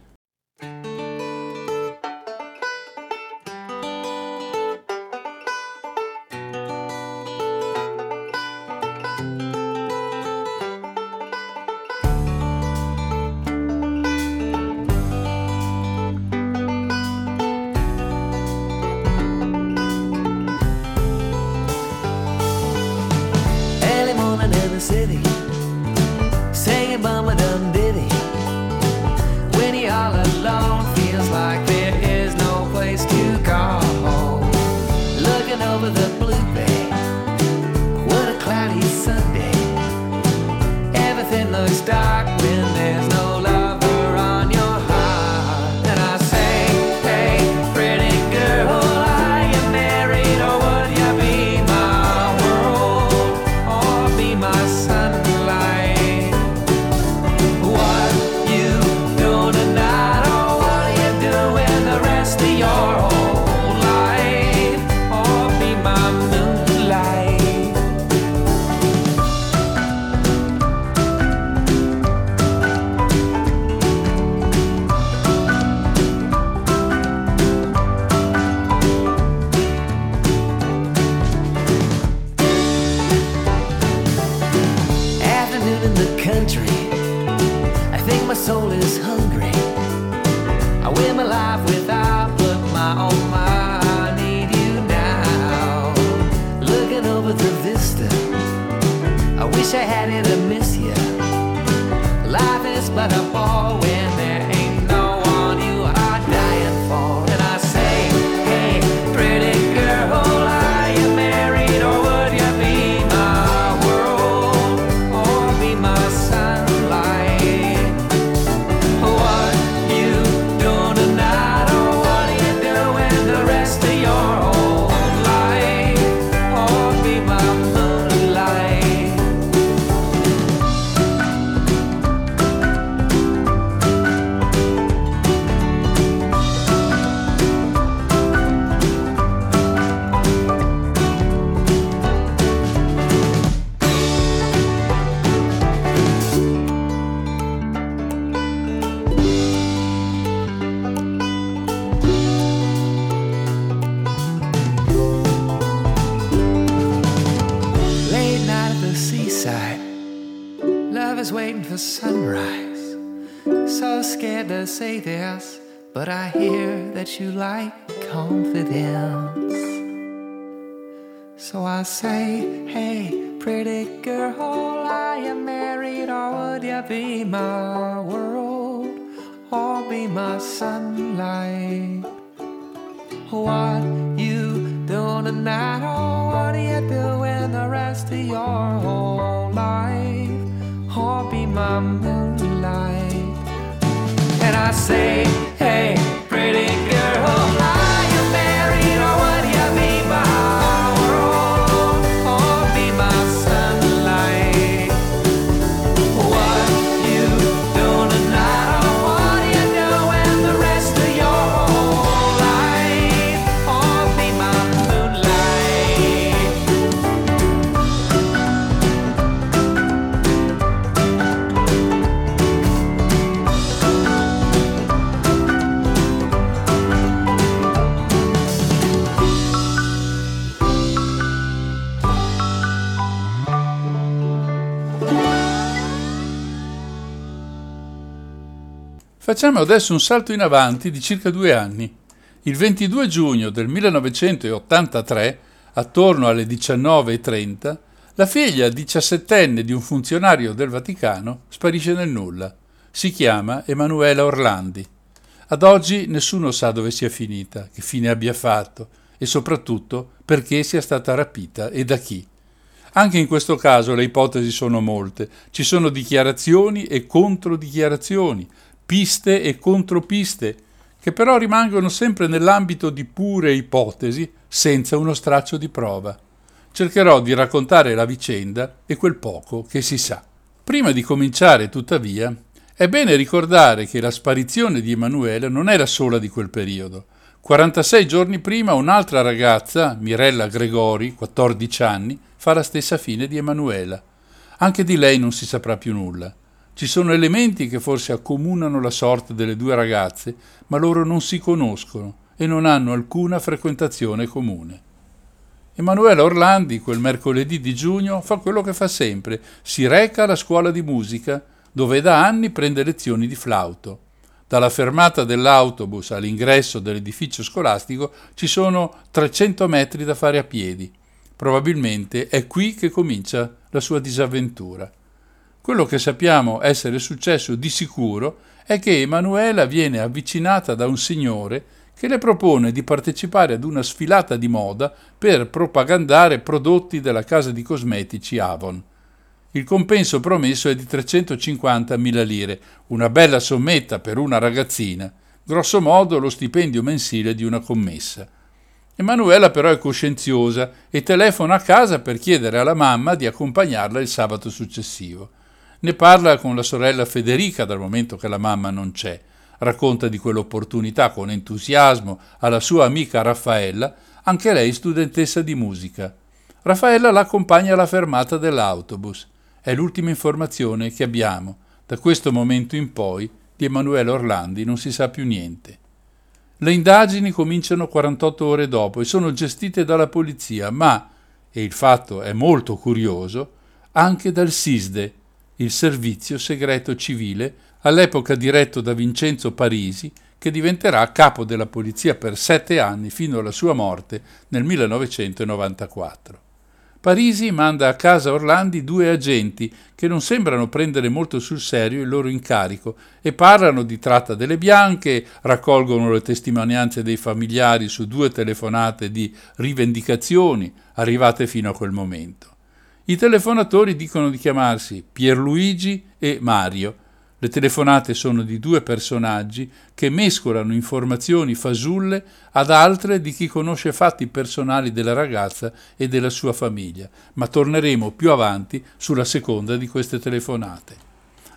You like confidence, so I say, hey, pretty girl, are you married, or would you be my world, or be my sunlight? What you doing tonight, or what are you doing the rest of your whole life, or be my moonlight? And I say, hey, pretty girl, are you married, or would you be my world, or be my sunlight? What you doing tonight, or what you doing the rest of your whole life, or be my moonlight. Facciamo adesso un salto in avanti di circa due anni. Il ventidue giugno del millenovecentottantatré, attorno alle diciannove e trenta, la figlia diciassettenne di un funzionario del Vaticano sparisce nel nulla. Si chiama Emanuela Orlandi. Ad oggi nessuno sa dove sia finita, che fine abbia fatto e soprattutto perché sia stata rapita e da chi. Anche in questo caso le ipotesi sono molte. Ci sono dichiarazioni e controdichiarazioni, piste e contropiste, che però rimangono sempre nell'ambito di pure ipotesi, senza uno straccio di prova. Cercherò di raccontare la vicenda e quel poco che si sa. Prima di cominciare, tuttavia, è bene ricordare che la sparizione di Emanuela non era sola di quel periodo. quarantasei giorni prima un'altra ragazza, Mirella Gregori, quattordici anni, fa la stessa fine di Emanuela. Anche di lei non si saprà più nulla. Ci sono elementi che forse accomunano la sorte delle due ragazze, ma loro non si conoscono e non hanno alcuna frequentazione comune. Emanuela Orlandi, quel mercoledì di giugno, fa quello che fa sempre, si reca alla scuola di musica, dove da anni prende lezioni di flauto. Dalla fermata dell'autobus all'ingresso dell'edificio scolastico ci sono trecento metri da fare a piedi. Probabilmente è qui che comincia la sua disavventura. Quello che sappiamo essere successo di sicuro è che Emanuela viene avvicinata da un signore che le propone di partecipare ad una sfilata di moda per propagandare prodotti della casa di cosmetici Avon. Il compenso promesso è di trecentocinquantamila lire, una bella sommetta per una ragazzina, grosso modo lo stipendio mensile di una commessa. Emanuela però è coscienziosa e telefona a casa per chiedere alla mamma di accompagnarla il sabato successivo. Ne parla con la sorella Federica dal momento che la mamma non c'è, racconta di quell'opportunità con entusiasmo alla sua amica Raffaella, anche lei studentessa di musica. Raffaella la accompagna alla fermata dell'autobus. È l'ultima informazione che abbiamo. Da questo momento in poi di Emanuela Orlandi non si sa più niente. Le indagini cominciano quarantotto ore dopo e sono gestite dalla polizia, ma, e il fatto è molto curioso, anche dal SISDE, il servizio segreto civile, all'epoca diretto da Vincenzo Parisi, che diventerà capo della polizia per sette anni fino alla sua morte nel millenovecentonovantaquattro. Parisi manda a casa Orlandi due agenti che non sembrano prendere molto sul serio il loro incarico e parlano di tratta delle bianche, raccolgono le testimonianze dei familiari su due telefonate di rivendicazioni arrivate fino a quel momento. I telefonatori dicono di chiamarsi Pierluigi e Mario. Le telefonate sono di due personaggi che mescolano informazioni fasulle ad altre di chi conosce fatti personali della ragazza e della sua famiglia, ma torneremo più avanti sulla seconda di queste telefonate.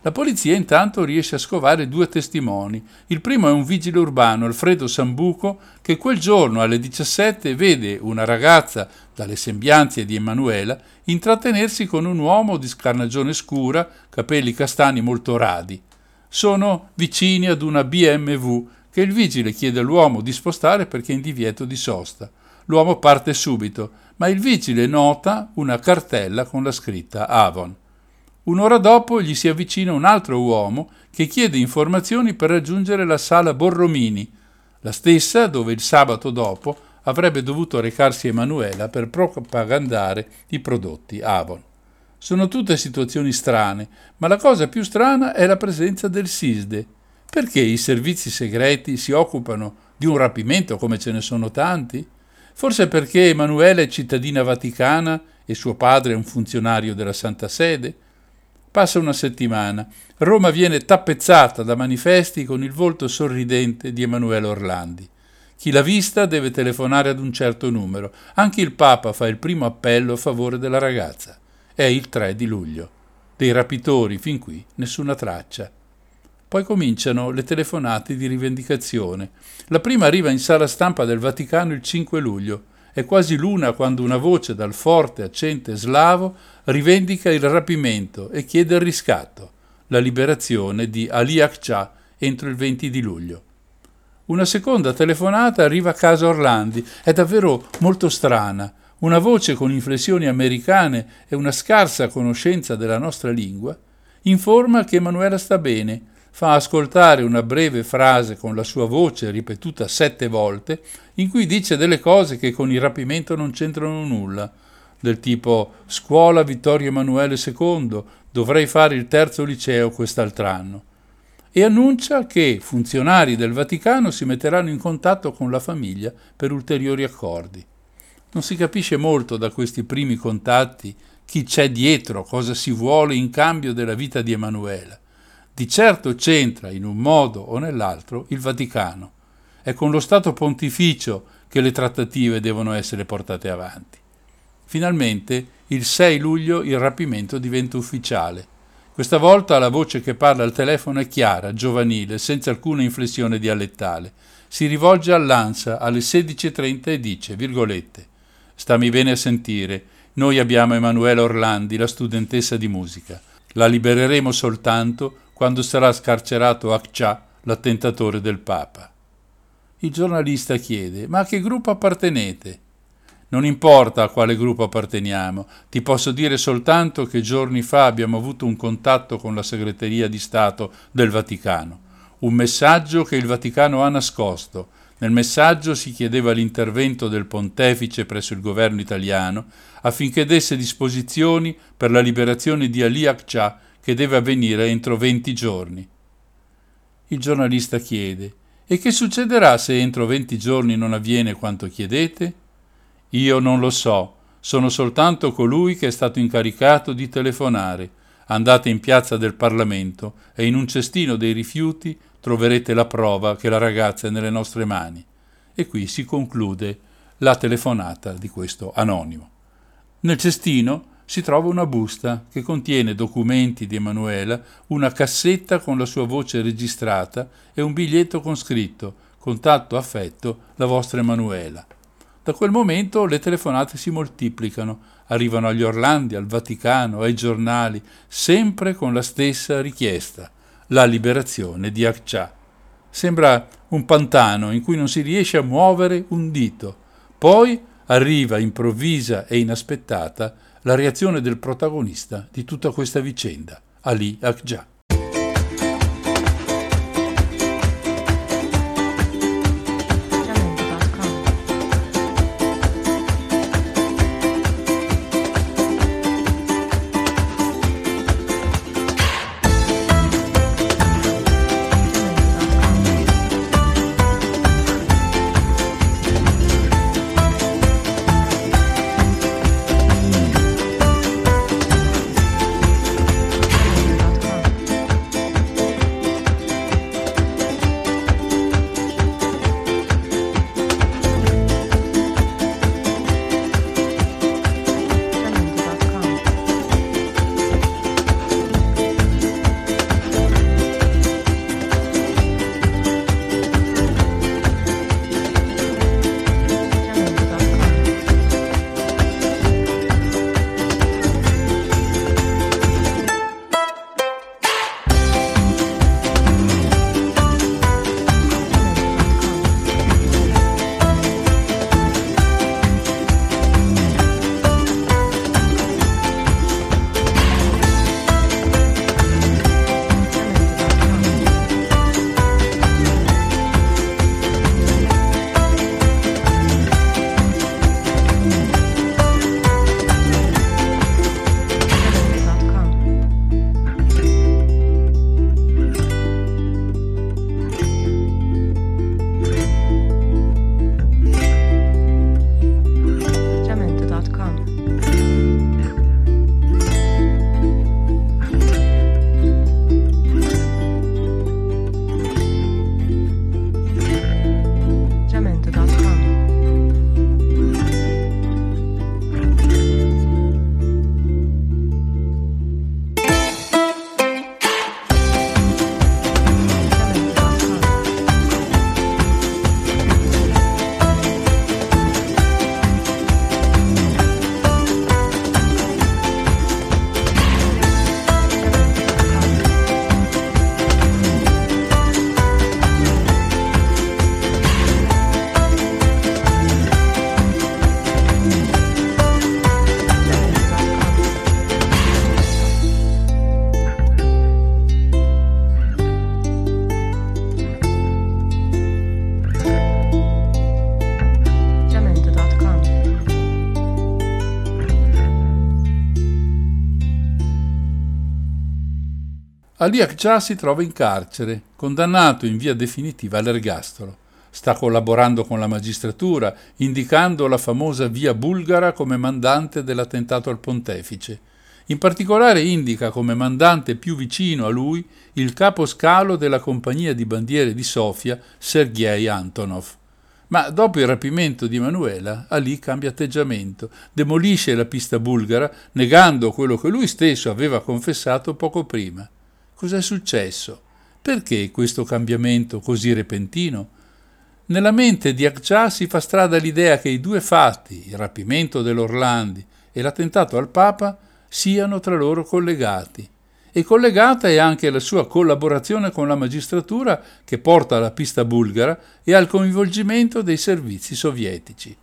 La polizia intanto riesce a scovare due testimoni. Il primo è un vigile urbano, Alfredo Sambuco, che quel giorno alle diciassette vede una ragazza, dalle sembianze di Emanuela, intrattenersi con un uomo di scarnagione scura, capelli castani molto radi. Sono vicini ad una B M W che il vigile chiede all'uomo di spostare perché è in divieto di sosta. L'uomo parte subito, ma il vigile nota una cartella con la scritta Avon. Un'ora dopo gli si avvicina un altro uomo che chiede informazioni per raggiungere la sala Borromini, la stessa dove il sabato dopo avrebbe dovuto recarsi Emanuela per propagandare i prodotti Avon. Sono tutte situazioni strane, ma la cosa più strana è la presenza del SISDE. Perché i servizi segreti si occupano di un rapimento come ce ne sono tanti? Forse perché Emanuela è cittadina vaticana e suo padre è un funzionario della Santa Sede? Passa una settimana. Roma viene tappezzata da manifesti con il volto sorridente di Emanuela Orlandi. Chi l'ha vista deve telefonare ad un certo numero. Anche il Papa fa il primo appello a favore della ragazza. È il tre di luglio. Dei rapitori fin qui nessuna traccia. Poi cominciano le telefonate di rivendicazione. La prima arriva in sala stampa del Vaticano il cinque luglio. È quasi l'una quando una voce dal forte accento slavo rivendica il rapimento e chiede il riscatto, la liberazione di Ali Ağca entro il venti di luglio. Una seconda telefonata arriva a casa Orlandi, è davvero molto strana. Una voce con inflessioni americane e una scarsa conoscenza della nostra lingua informa che Emanuela sta bene, fa ascoltare una breve frase con la sua voce ripetuta sette volte in cui dice delle cose che con il rapimento non c'entrano nulla, del tipo scuola Vittorio Emanuele secondo, dovrei fare il terzo liceo quest'altr'anno, e annuncia che funzionari del Vaticano si metteranno in contatto con la famiglia per ulteriori accordi. Non si capisce molto da questi primi contatti chi c'è dietro, cosa si vuole in cambio della vita di Emanuela. Di certo c'entra, in un modo o nell'altro, il Vaticano. È con lo Stato Pontificio che le trattative devono essere portate avanti. Finalmente, il sei luglio, il rapimento diventa ufficiale. Questa volta la voce che parla al telefono è chiara, giovanile, senza alcuna inflessione dialettale. si rivolge all'Ansa alle sedici e trenta e dice, virgolette, «Stammi bene a sentire, noi abbiamo Emanuela Orlandi, la studentessa di musica. La libereremo soltanto quando sarà scarcerato Ağca, l'attentatore del Papa». Il giornalista chiede, «Ma a che gruppo appartenete?» «Non importa a quale gruppo apparteniamo, ti posso dire soltanto che giorni fa abbiamo avuto un contatto con la segreteria di Stato del Vaticano. Un messaggio che il Vaticano ha nascosto. Nel messaggio si chiedeva l'intervento del pontefice presso il governo italiano affinché desse disposizioni per la liberazione di Ali Ağca che deve avvenire entro venti giorni. Il giornalista chiede, «E che succederà se entro venti giorni non avviene quanto chiedete?» «Io non lo so, sono soltanto colui che è stato incaricato di telefonare. Andate in piazza del Parlamento e in un cestino dei rifiuti troverete la prova che la ragazza è nelle nostre mani». E qui si conclude la telefonata di questo anonimo. Nel cestino si trova una busta che contiene documenti di Emanuela, una cassetta con la sua voce registrata e un biglietto con scritto «Contatto affetto, la vostra Emanuela». Da quel momento le telefonate si moltiplicano, arrivano agli Orlandi, al Vaticano, ai giornali, sempre con la stessa richiesta, la liberazione di Ağca. Sembra un pantano in cui non si riesce a muovere un dito. Poi arriva improvvisa e inaspettata la reazione del protagonista di tutta questa vicenda, Ali Ağca. Ali Ağca si trova in carcere, condannato in via definitiva all'ergastolo. Sta collaborando con la magistratura, indicando la famosa via bulgara come mandante dell'attentato al pontefice. In particolare indica come mandante più vicino a lui il capo scalo della compagnia di bandiere di Sofia, Sergei Antonov. Ma dopo il rapimento di Emanuela, Ali cambia atteggiamento, demolisce la pista bulgara, negando quello che lui stesso aveva confessato poco prima. Cos'è successo? Perché questo cambiamento così repentino? Nella mente di Ağca si fa strada l'idea che i due fatti, il rapimento dell'Orlandi e l'attentato al Papa, siano tra loro collegati. E collegata è anche la sua collaborazione con la magistratura che porta alla pista bulgara e al coinvolgimento dei servizi sovietici.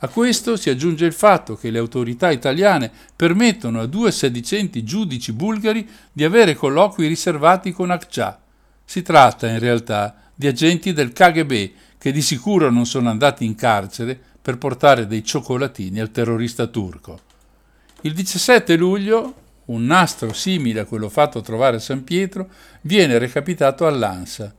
A questo si aggiunge il fatto che le autorità italiane permettono a due sedicenti giudici bulgari di avere colloqui riservati con Ağca. Si tratta in realtà di agenti del K G B che di sicuro non sono andati in carcere per portare dei cioccolatini al terrorista turco. Il diciassette luglio un nastro simile a quello fatto trovare a San Pietro viene recapitato all'Ansa.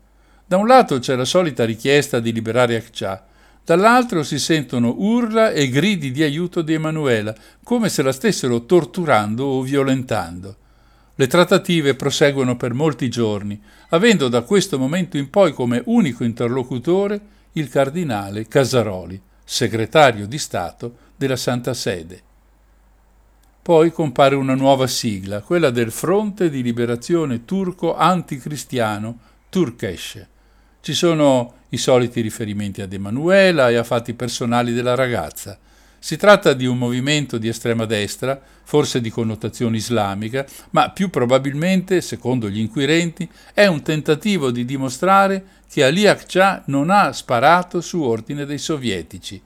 Da un lato c'è la solita richiesta di liberare Ağca, dall'altro si sentono urla e gridi di aiuto di Emanuela, come se la stessero torturando o violentando. Le trattative proseguono per molti giorni, avendo da questo momento in poi come unico interlocutore il cardinale Casaroli, segretario di Stato della Santa Sede. Poi compare una nuova sigla, quella del Fronte di Liberazione Turco Anticristiano, Turkesh. Ci sono i soliti riferimenti ad Emanuela e a fatti personali della ragazza. Si tratta di un movimento di estrema destra, forse di connotazione islamica, ma più probabilmente, secondo gli inquirenti, è un tentativo di dimostrare che Ali Ağca non ha sparato su ordine dei sovietici.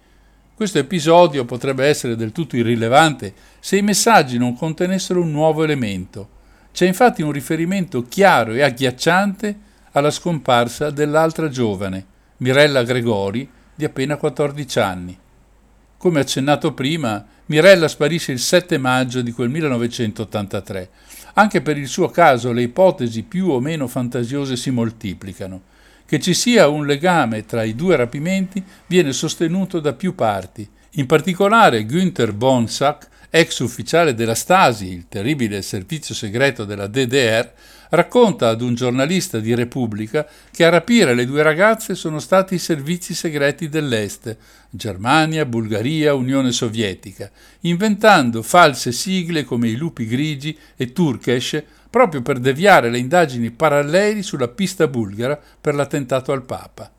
Questo episodio potrebbe essere del tutto irrilevante se i messaggi non contenessero un nuovo elemento. C'è infatti un riferimento chiaro e agghiacciante alla scomparsa dell'altra giovane, Mirella Gregori, di appena quattordici anni. Come accennato prima, Mirella sparisce il sette maggio di quel millenovecentottantatré. Anche per il suo caso le ipotesi più o meno fantasiose si moltiplicano. Che ci sia un legame tra i due rapimenti viene sostenuto da più parti. In particolare Günther Bonsack, ex ufficiale della Stasi, il terribile servizio segreto della D D R, racconta ad un giornalista di Repubblica che a rapire le due ragazze sono stati i servizi segreti dell'Est, Germania, Bulgaria, Unione Sovietica, inventando false sigle come i Lupi Grigi e Turkesh, proprio per deviare le indagini paralleli sulla pista bulgara per l'attentato al Papa.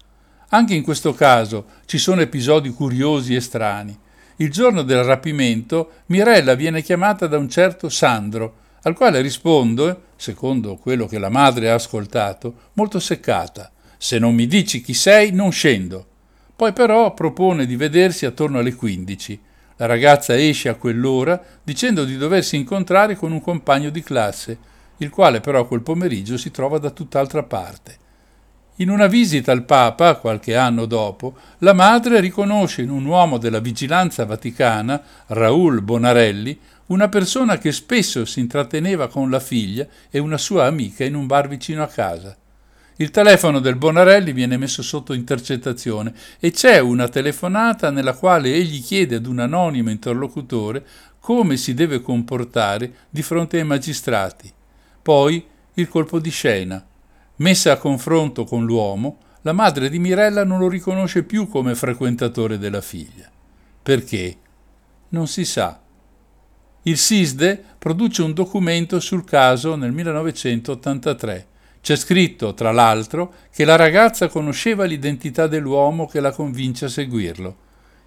Anche in questo caso ci sono episodi curiosi e strani. Il giorno del rapimento Mirella viene chiamata da un certo Sandro, al quale risponde, secondo quello che la madre ha ascoltato, molto seccata: «Se non mi dici chi sei, non scendo». Poi però propone di vedersi attorno alle quindici. La ragazza esce a quell'ora dicendo di doversi incontrare con un compagno di classe, il quale però quel pomeriggio si trova da tutt'altra parte. In una visita al Papa, qualche anno dopo, la madre riconosce in un uomo della vigilanza vaticana, Raul Bonarelli, una persona che spesso si intratteneva con la figlia e una sua amica in un bar vicino a casa. Il telefono del Bonarelli viene messo sotto intercettazione e c'è una telefonata nella quale egli chiede ad un anonimo interlocutore come si deve comportare di fronte ai magistrati. Poi il colpo di scena. Messa a confronto con l'uomo, la madre di Mirella non lo riconosce più come frequentatore della figlia. Perché? Non si sa. Il SISDE produce un documento sul caso nel millenovecentottantatré. C'è scritto, tra l'altro, che la ragazza conosceva l'identità dell'uomo che la convince a seguirlo.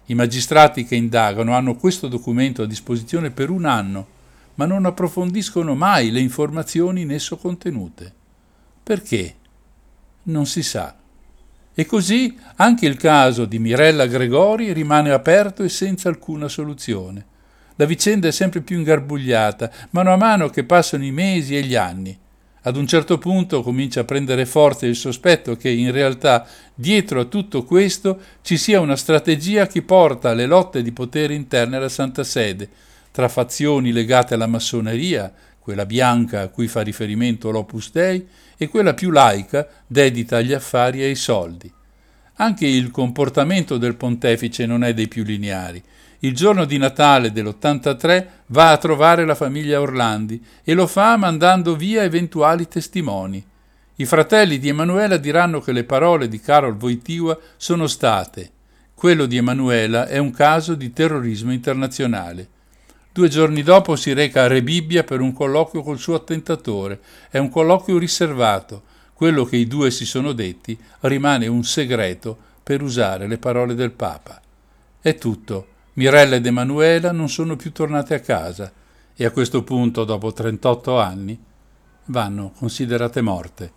I magistrati che indagano hanno questo documento a disposizione per un anno, ma non approfondiscono mai le informazioni in esso contenute. Perché? Non si sa. E così anche il caso di Mirella Gregori rimane aperto e senza alcuna soluzione. La vicenda è sempre più ingarbugliata, mano a mano che passano i mesi e gli anni. Ad un certo punto comincia a prendere forza il sospetto che in realtà dietro a tutto questo ci sia una strategia che porta alle lotte di potere interne alla Santa Sede, tra fazioni legate alla massoneria, quella bianca a cui fa riferimento l'Opus Dei, e quella più laica, dedita agli affari e ai soldi. Anche il comportamento del pontefice non è dei più lineari. Il giorno di Natale dell'ottantatré va a trovare la famiglia Orlandi e lo fa mandando via eventuali testimoni. I fratelli di Emanuela diranno che le parole di Karol Wojtyła sono state: «Quello di Emanuela è un caso di terrorismo internazionale». Due giorni dopo si reca a Rebibbia per un colloquio col suo attentatore. È un colloquio riservato. Quello che i due si sono detti rimane un segreto per usare le parole del Papa. È tutto. Mirella ed Emanuela non sono più tornate a casa e a questo punto, dopo trentotto anni, vanno considerate morte.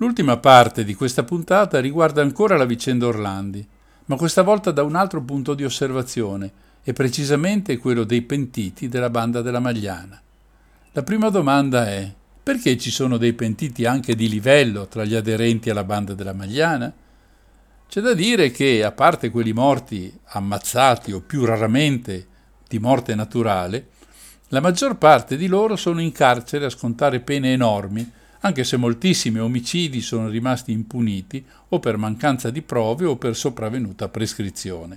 L'ultima parte di questa puntata riguarda ancora la vicenda Orlandi, ma questa volta da un altro punto di osservazione, e precisamente quello dei pentiti della banda della Magliana. La prima domanda è: perché ci sono dei pentiti anche di livello tra gli aderenti alla banda della Magliana? C'è da dire che, a parte quelli morti ammazzati o più raramente di morte naturale, la maggior parte di loro sono in carcere a scontare pene enormi, anche se moltissimi omicidi sono rimasti impuniti o per mancanza di prove o per sopravvenuta prescrizione.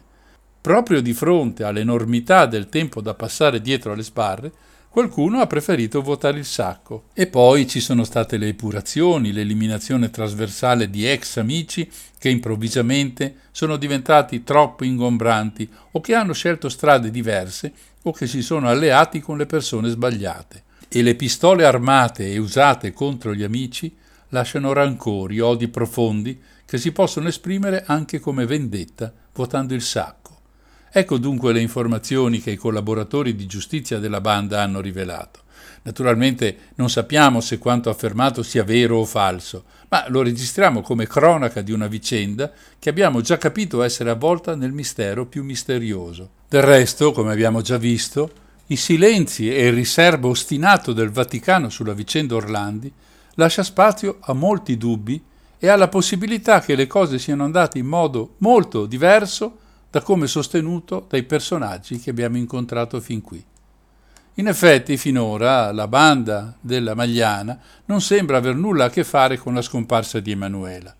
Proprio di fronte all'enormità del tempo da passare dietro alle sbarre, Qualcuno ha preferito votare il sacco. E poi ci sono state le epurazioni, l'eliminazione trasversale di ex amici che improvvisamente sono diventati troppo ingombranti o che hanno scelto strade diverse o che si sono alleati con le persone sbagliate. E le pistole armate e usate contro gli amici lasciano rancori, odi profondi che si possono esprimere anche come vendetta votando il sacco. Ecco dunque le informazioni che i collaboratori di giustizia della banda hanno rivelato. Naturalmente non sappiamo se quanto affermato sia vero o falso, ma lo registriamo come cronaca di una vicenda che abbiamo già capito essere avvolta nel mistero più misterioso. Del resto, come abbiamo già visto, i silenzi e il riservo ostinato del Vaticano sulla vicenda Orlandi lascia spazio a molti dubbi e alla possibilità che le cose siano andate in modo molto diverso da come sostenuto dai personaggi che abbiamo incontrato fin qui. In effetti, finora, la banda della Magliana non sembra aver nulla a che fare con la scomparsa di Emanuela.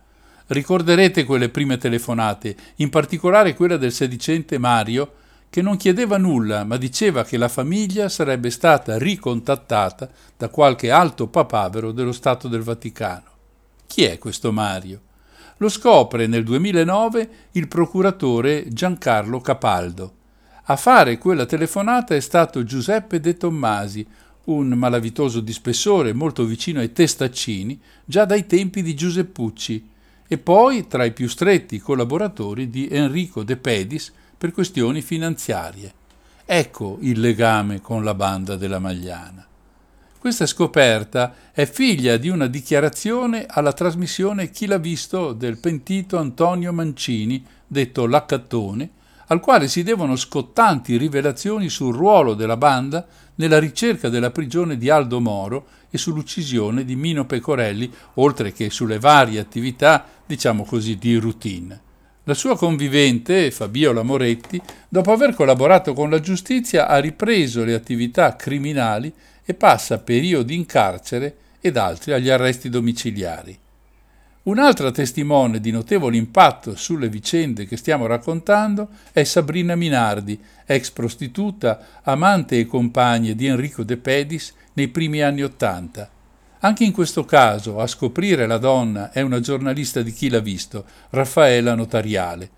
Ricorderete quelle prime telefonate, in particolare quella del sedicente Mario, che non chiedeva nulla, ma diceva che la famiglia sarebbe stata ricontattata da qualche alto papavero dello Stato del Vaticano. Chi è questo Mario? Lo scopre nel duemilanove il procuratore Giancarlo Capaldo. A fare quella telefonata è stato Giuseppe De Tommasi, un malavitoso di spessore molto vicino ai Testaccini, già dai tempi di Giuseppucci, e poi tra i più stretti collaboratori di Enrico De Pedis per questioni finanziarie. Ecco il legame con la banda della Magliana. Questa scoperta è figlia di una dichiarazione alla trasmissione Chi l'ha visto del pentito Antonio Mancini, detto L'accattone, al quale si devono scottanti rivelazioni sul ruolo della banda nella ricerca della prigione di Aldo Moro e sull'uccisione di Mino Pecorelli, oltre che sulle varie attività, diciamo così, di routine. La sua convivente, Fabiola Moretti, dopo aver collaborato con la giustizia, ha ripreso le attività criminali e passa periodi in carcere ed altri agli arresti domiciliari. Un'altra testimone di notevole impatto sulle vicende che stiamo raccontando è Sabrina Minardi, ex prostituta, amante e compagna di Enrico De Pedis nei primi anni Ottanta. Anche in questo caso a scoprire la donna è una giornalista di Chi l'ha visto, Raffaela Notariale.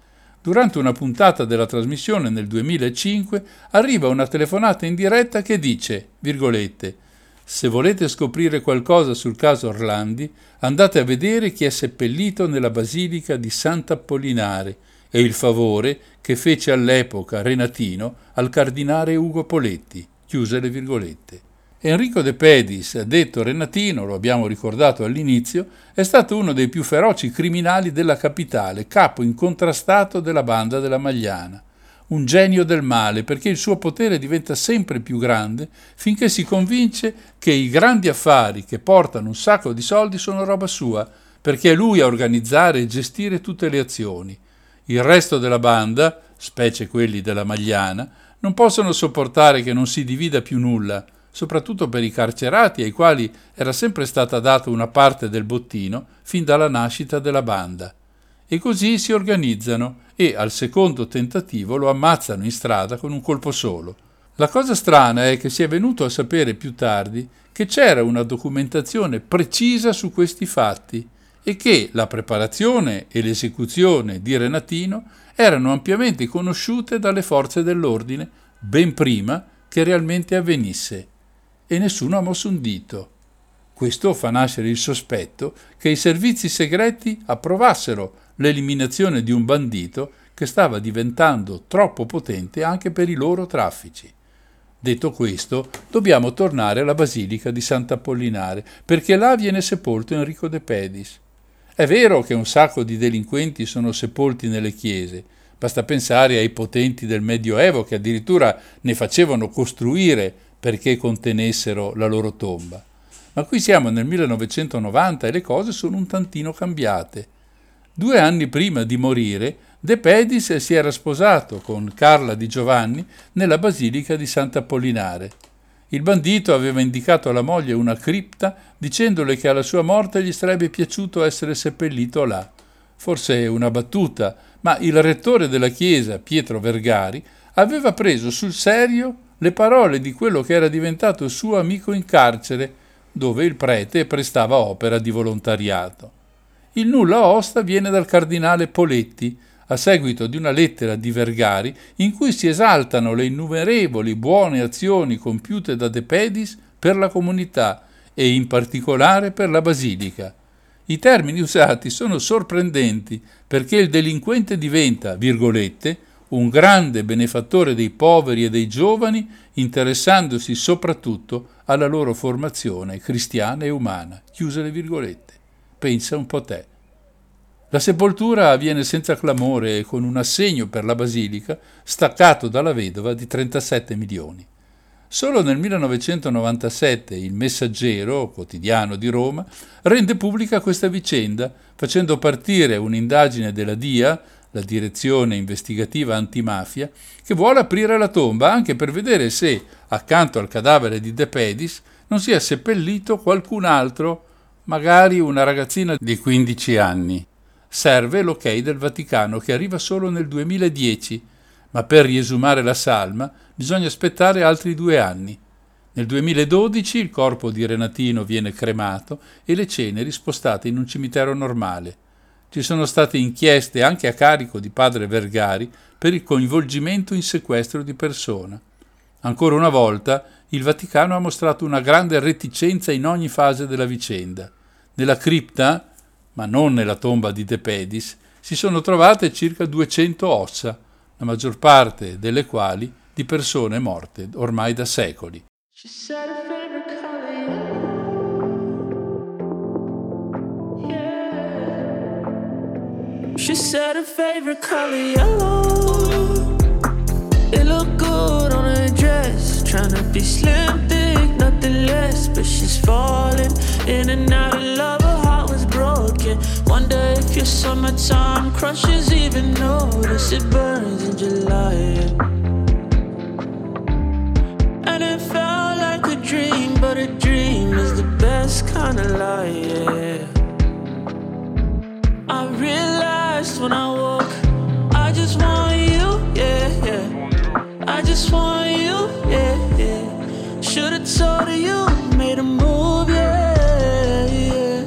Durante una puntata della trasmissione nel duemilacinque arriva una telefonata in diretta che dice, virgolette, «Se volete scoprire qualcosa sul caso Orlandi, andate a vedere chi è seppellito nella basilica di Sant'Apollinare e il favore che fece all'epoca Renatino al cardinale Ugo Poletti», chiuse le virgolette. Enrico De Pedis, detto Renatino, lo abbiamo ricordato all'inizio, è stato uno dei più feroci criminali della capitale, capo incontrastato della banda della Magliana. Un genio del male, perché il suo potere diventa sempre più grande finché si convince che i grandi affari che portano un sacco di soldi sono roba sua, perché è lui a organizzare e gestire tutte le azioni. Il resto della banda, specie quelli della Magliana, non possono sopportare che non si divida più nulla, soprattutto per i carcerati ai quali era sempre stata data una parte del bottino fin dalla nascita della banda. E così si organizzano e al secondo tentativo lo ammazzano in strada con un colpo solo. La cosa strana è che si è venuto a sapere più tardi che c'era una documentazione precisa su questi fatti e che la preparazione e l'esecuzione di Renatino erano ampiamente conosciute dalle forze dell'ordine ben prima che realmente avvenisse. E nessuno ha mosso un dito. Questo fa nascere il sospetto che i servizi segreti approvassero l'eliminazione di un bandito che stava diventando troppo potente anche per i loro traffici. Detto questo, dobbiamo tornare alla Basilica di Sant'Apollinare, perché là viene sepolto Enrico De Pedis. È vero che un sacco di delinquenti sono sepolti nelle chiese, basta pensare ai potenti del Medioevo che addirittura ne facevano costruire perché contenessero la loro tomba. Ma qui siamo nel millenovecentonovanta e le cose sono un tantino cambiate. Due anni prima di morire, De Pedis si era sposato con Carla Di Giovanni nella Basilica di Sant'Apollinare. Il bandito aveva indicato alla moglie una cripta dicendole che alla sua morte gli sarebbe piaciuto essere seppellito là. Forse una battuta, ma il rettore della chiesa, Pietro Vergari, aveva preso sul serio le parole di quello che era diventato suo amico in carcere, dove il prete prestava opera di volontariato. Il nulla osta viene dal cardinale Poletti, a seguito di una lettera di Vergari in cui si esaltano le innumerevoli buone azioni compiute da De Pedis per la comunità e in particolare per la Basilica. I termini usati sono sorprendenti perché il delinquente diventa, virgolette, un grande benefattore dei poveri e dei giovani, interessandosi soprattutto alla loro formazione cristiana e umana. Chiuse le virgolette. Pensa un po' te. La sepoltura avviene senza clamore e con un assegno per la Basilica staccato dalla vedova di trentasette milioni. Solo nel millenovecentonovantasette il Messaggero, quotidiano di Roma, rende pubblica questa vicenda, facendo partire un'indagine della D I A, la Direzione Investigativa Antimafia, che vuole aprire la tomba anche per vedere se, accanto al cadavere di De Pedis, non sia seppellito qualcun altro, magari una ragazzina di quindici anni. Serve l'ok del Vaticano, che arriva solo nel duemiladieci, ma per riesumare la salma bisogna aspettare altri due anni. Nel duemiladodici il corpo di Renatino viene cremato e le ceneri spostate in un cimitero normale. Ci sono state inchieste anche a carico di padre Vergari per il coinvolgimento in sequestro di persona. Ancora una volta il Vaticano ha mostrato una grande reticenza in ogni fase della vicenda. Nella cripta, ma non nella tomba di De Pedis, si sono trovate circa duecento ossa, la maggior parte delle quali di persone morte ormai da secoli. She said her favorite color yellow. It looked good on her dress. Trying to be slim, thick, nothing less. But she's falling in and out of love. Her heart was broken. Wonder if your summertime crushes even notice. It burns in July. And it felt like a dream, but a dream is the best kind of lie, yeah. I realized when I woke, I just want you, yeah, yeah. I just want you, yeah, yeah. Should've told you, made a move, yeah, yeah,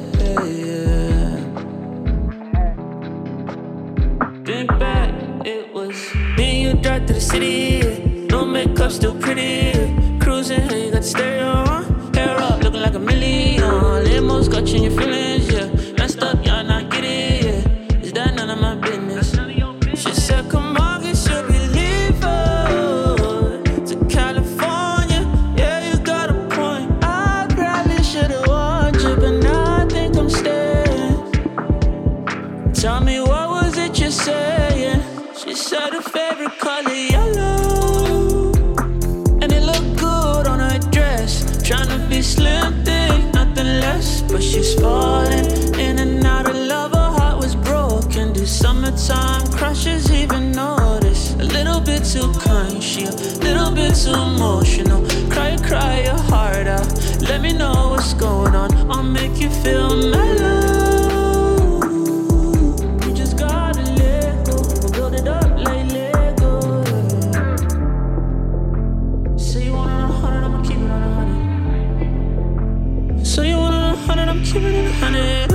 yeah. Think back, it was me and you drive through the city, yeah. No makeup, still pretty, yeah. Cruising, and you got the stereo on. Hair up, looking like a million. Limo's got you in your feelings, yeah. Messed up, y'all not get it. She's falling in and out of love, her heart was broken. Do summertime crushes even notice? A little bit too kind, she a little bit too emotional. Cry, cry your heart out, let me know what's going on. I'll make you feel mellow. You just gotta let go, build it up like Lego. Say you want it on a hundred, I'ma keep it on a hundred. Say you want I'm keeping it one hundred.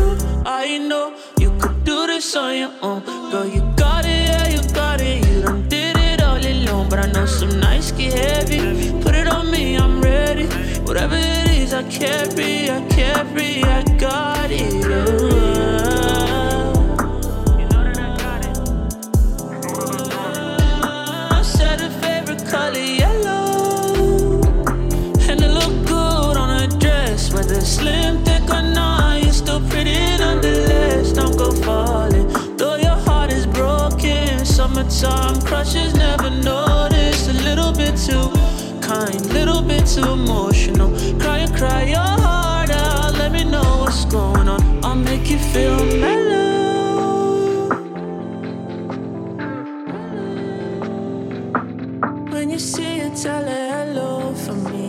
I know you could do this on your own. Girl, you got it, yeah, you got it. You done did it all alone. But I know some nights get heavy. Put it on me, I'm ready. Whatever it is, I carry, I carry, I got it, yeah. You know that I got it. I said her favorite color yellow. And it looked good on her dress. Whether slim, thick, pretty nonetheless, don't go falling. Though your heart is broken, summertime crushes never notice. A little bit too kind, little bit too emotional. Cry, cry your heart out, let me know what's going on. I'll make you feel mellow. When you see it, tell her hello from me.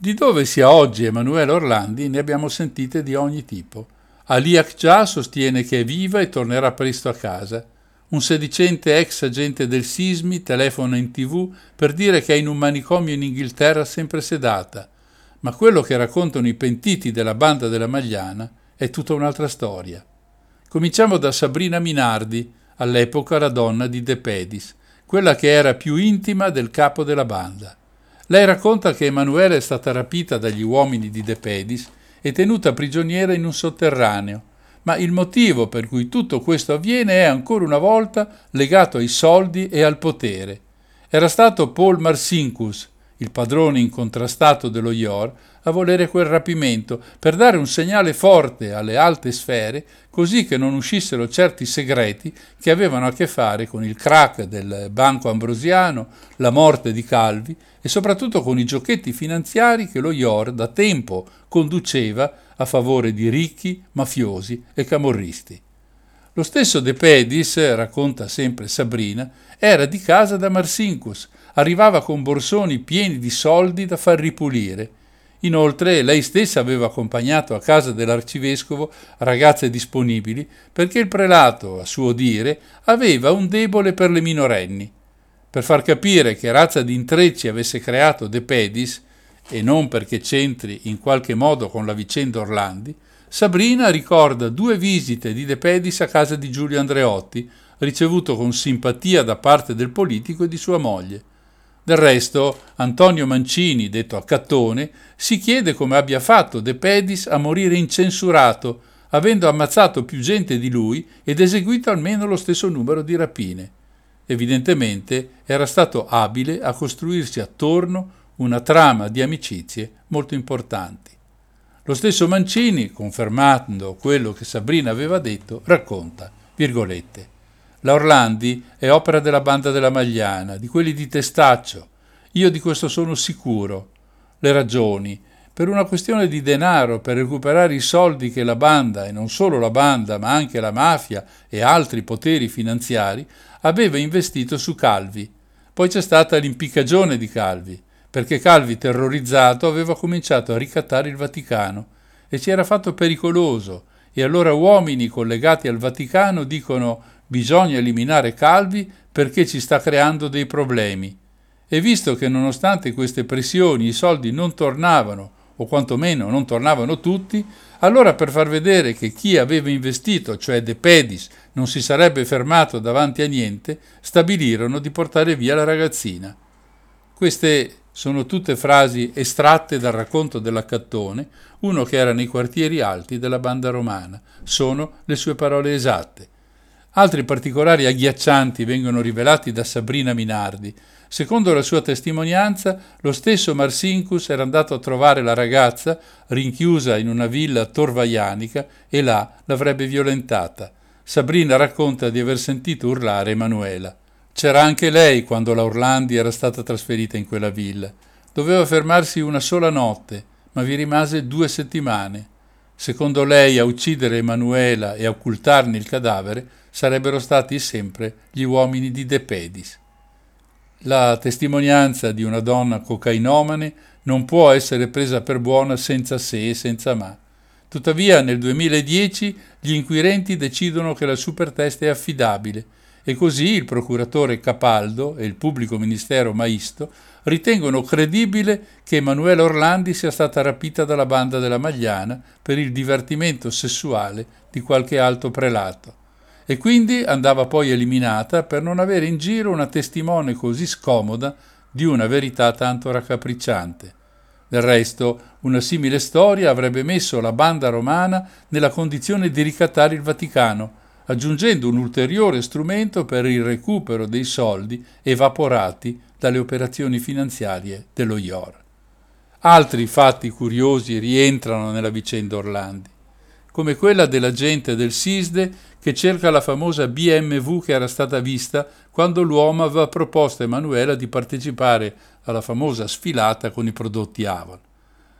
Di dove sia oggi Emanuela Orlandi ne abbiamo sentite di ogni tipo, Ali Ağca sostiene che è viva e tornerà presto a casa. Un sedicente ex agente del SISMI telefona in tv per dire che è in un manicomio in Inghilterra sempre sedata, ma quello che raccontano i pentiti della banda della Magliana è tutta un'altra storia. Cominciamo da Sabrina Minardi, all'epoca la donna di De Pedis, quella che era più intima del capo della banda. Lei racconta che Emanuela è stata rapita dagli uomini di De Pedis e tenuta prigioniera in un sotterraneo, ma il motivo per cui tutto questo avviene è ancora una volta legato ai soldi e al potere. Era stato Paul Marcinkus, il padrone incontrastato dello Ior, a volere quel rapimento per dare un segnale forte alle alte sfere, così che non uscissero certi segreti che avevano a che fare con il crack del Banco Ambrosiano, la morte di Calvi e soprattutto con i giochetti finanziari che lo Ior da tempo conduceva a favore di ricchi, mafiosi e camorristi. Lo stesso De Pedis, racconta sempre Sabrina, era di casa da Marcinkus, arrivava con borsoni pieni di soldi da far ripulire. Inoltre lei stessa aveva accompagnato a casa dell'arcivescovo ragazze disponibili perché il prelato, a suo dire, aveva un debole per le minorenni. Per far capire che razza di intrecci avesse creato De Pedis, e non perché c'entri in qualche modo con la vicenda Orlandi, Sabrina ricorda due visite di De Pedis a casa di Giulio Andreotti, ricevuto con simpatia da parte del politico e di sua moglie. Del resto, Antonio Mancini, detto Accattone, si chiede come abbia fatto De Pedis a morire incensurato, avendo ammazzato più gente di lui ed eseguito almeno lo stesso numero di rapine. Evidentemente era stato abile a costruirsi attorno una trama di amicizie molto importanti. Lo stesso Mancini, confermando quello che Sabrina aveva detto, racconta, virgolette, «La Orlandi è opera della banda della Magliana, di quelli di Testaccio. Io di questo sono sicuro. Le ragioni, per una questione di denaro, per recuperare i soldi che la banda, e non solo la banda, ma anche la mafia e altri poteri finanziari, aveva investito su Calvi. Poi c'è stata l'impiccagione di Calvi, perché Calvi, terrorizzato, aveva cominciato a ricattare il Vaticano e si era fatto pericoloso, e allora uomini collegati al Vaticano dicono «Bisogna eliminare Calvi perché ci sta creando dei problemi». E visto che nonostante queste pressioni i soldi non tornavano, o quantomeno non tornavano tutti, allora per far vedere che chi aveva investito, cioè De Pedis, non si sarebbe fermato davanti a niente, stabilirono di portare via la ragazzina. Queste sono tutte frasi estratte dal racconto dell'Accattone, uno che era nei quartieri alti della banda romana. Sono le sue parole esatte. Altri particolari agghiaccianti vengono rivelati da Sabrina Minardi. Secondo la sua testimonianza, lo stesso Marcinkus era andato a trovare la ragazza rinchiusa in una villa torvaianica e là l'avrebbe violentata. Sabrina racconta di aver sentito urlare Emanuela. C'era anche lei quando la Orlandi era stata trasferita in quella villa. Doveva fermarsi una sola notte, ma vi rimase due settimane. Secondo lei a uccidere Emanuela e a occultarne il cadavere sarebbero stati sempre gli uomini di De Pedis. La testimonianza di una donna cocainomane non può essere presa per buona senza se e senza ma. Tuttavia nel duemiladieci gli inquirenti decidono che la supertesta è affidabile e così il procuratore Capaldo e il pubblico ministero Maisto ritengono credibile che Emanuela Orlandi sia stata rapita dalla banda della Magliana per il divertimento sessuale di qualche alto prelato e quindi andava poi eliminata per non avere in giro una testimone così scomoda di una verità tanto raccapricciante. Del resto, una simile storia avrebbe messo la banda romana nella condizione di ricattare il Vaticano, aggiungendo un ulteriore strumento per il recupero dei soldi evaporati dalle operazioni finanziarie dello Ior. Altri fatti curiosi rientrano nella vicenda Orlandi, come quella dell'agente del SISDE che cerca la famosa B M W che era stata vista quando l'uomo aveva proposto a Emanuela di partecipare alla famosa sfilata con i prodotti Avon.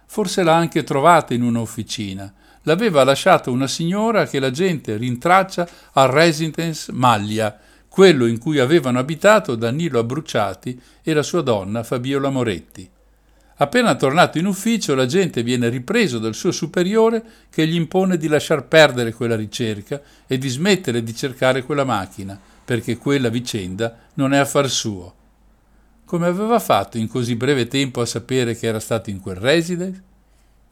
Forse l'ha anche trovata in un'officina. L'aveva lasciata una signora che l'agente rintraccia a Residence Maglia, quello in cui avevano abitato Danilo Abbruciati e la sua donna Fabiola Moretti. Appena tornato in ufficio, l'agente viene ripreso dal suo superiore che gli impone di lasciar perdere quella ricerca e di smettere di cercare quella macchina, perché quella vicenda non è affar suo. Come aveva fatto in così breve tempo a sapere che era stato in quel reside?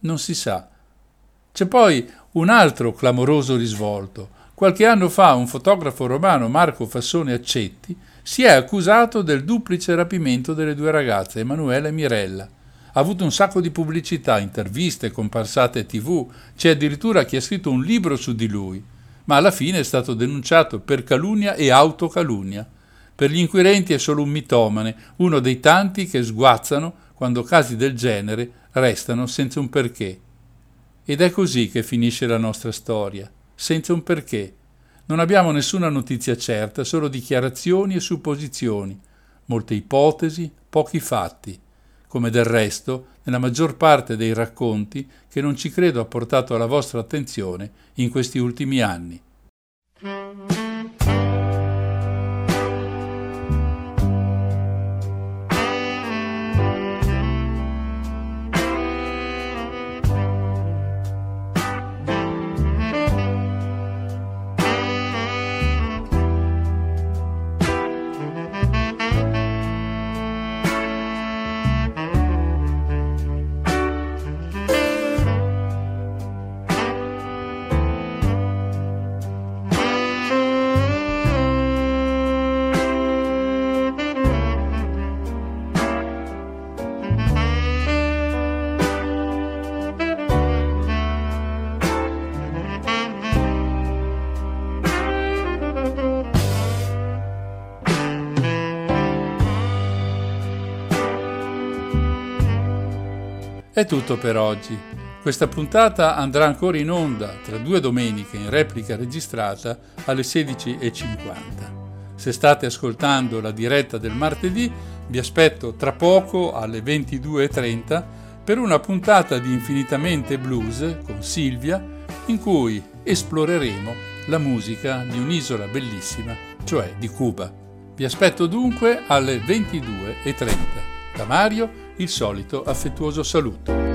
Non si sa. C'è poi un altro clamoroso risvolto. Qualche anno fa un fotografo romano, Marco Fassone Accetti, si è accusato del duplice rapimento delle due ragazze, Emanuela e Mirella. Ha avuto un sacco di pubblicità, interviste, comparsate tivù, c'è addirittura chi ha scritto un libro su di lui, ma alla fine è stato denunciato per calunnia e autocalunnia. Per gli inquirenti è solo un mitomane, uno dei tanti che sguazzano quando casi del genere restano senza un perché. Ed è così che finisce la nostra storia, senza un perché. Non abbiamo nessuna notizia certa, solo dichiarazioni e supposizioni, molte ipotesi, pochi fatti, come del resto nella maggior parte dei racconti che Non ci credo ha portato alla vostra attenzione in questi ultimi anni. È tutto per oggi. Questa puntata andrà ancora in onda tra due domeniche in replica registrata alle sedici e cinquanta. Se state ascoltando la diretta del martedì, vi aspetto tra poco alle ventidue e trenta per una puntata di Infinitamente Blues con Silvia, in cui esploreremo la musica di un'isola bellissima, cioè di Cuba. Vi aspetto dunque alle ventidue e trenta. Da Mario, il solito affettuoso saluto.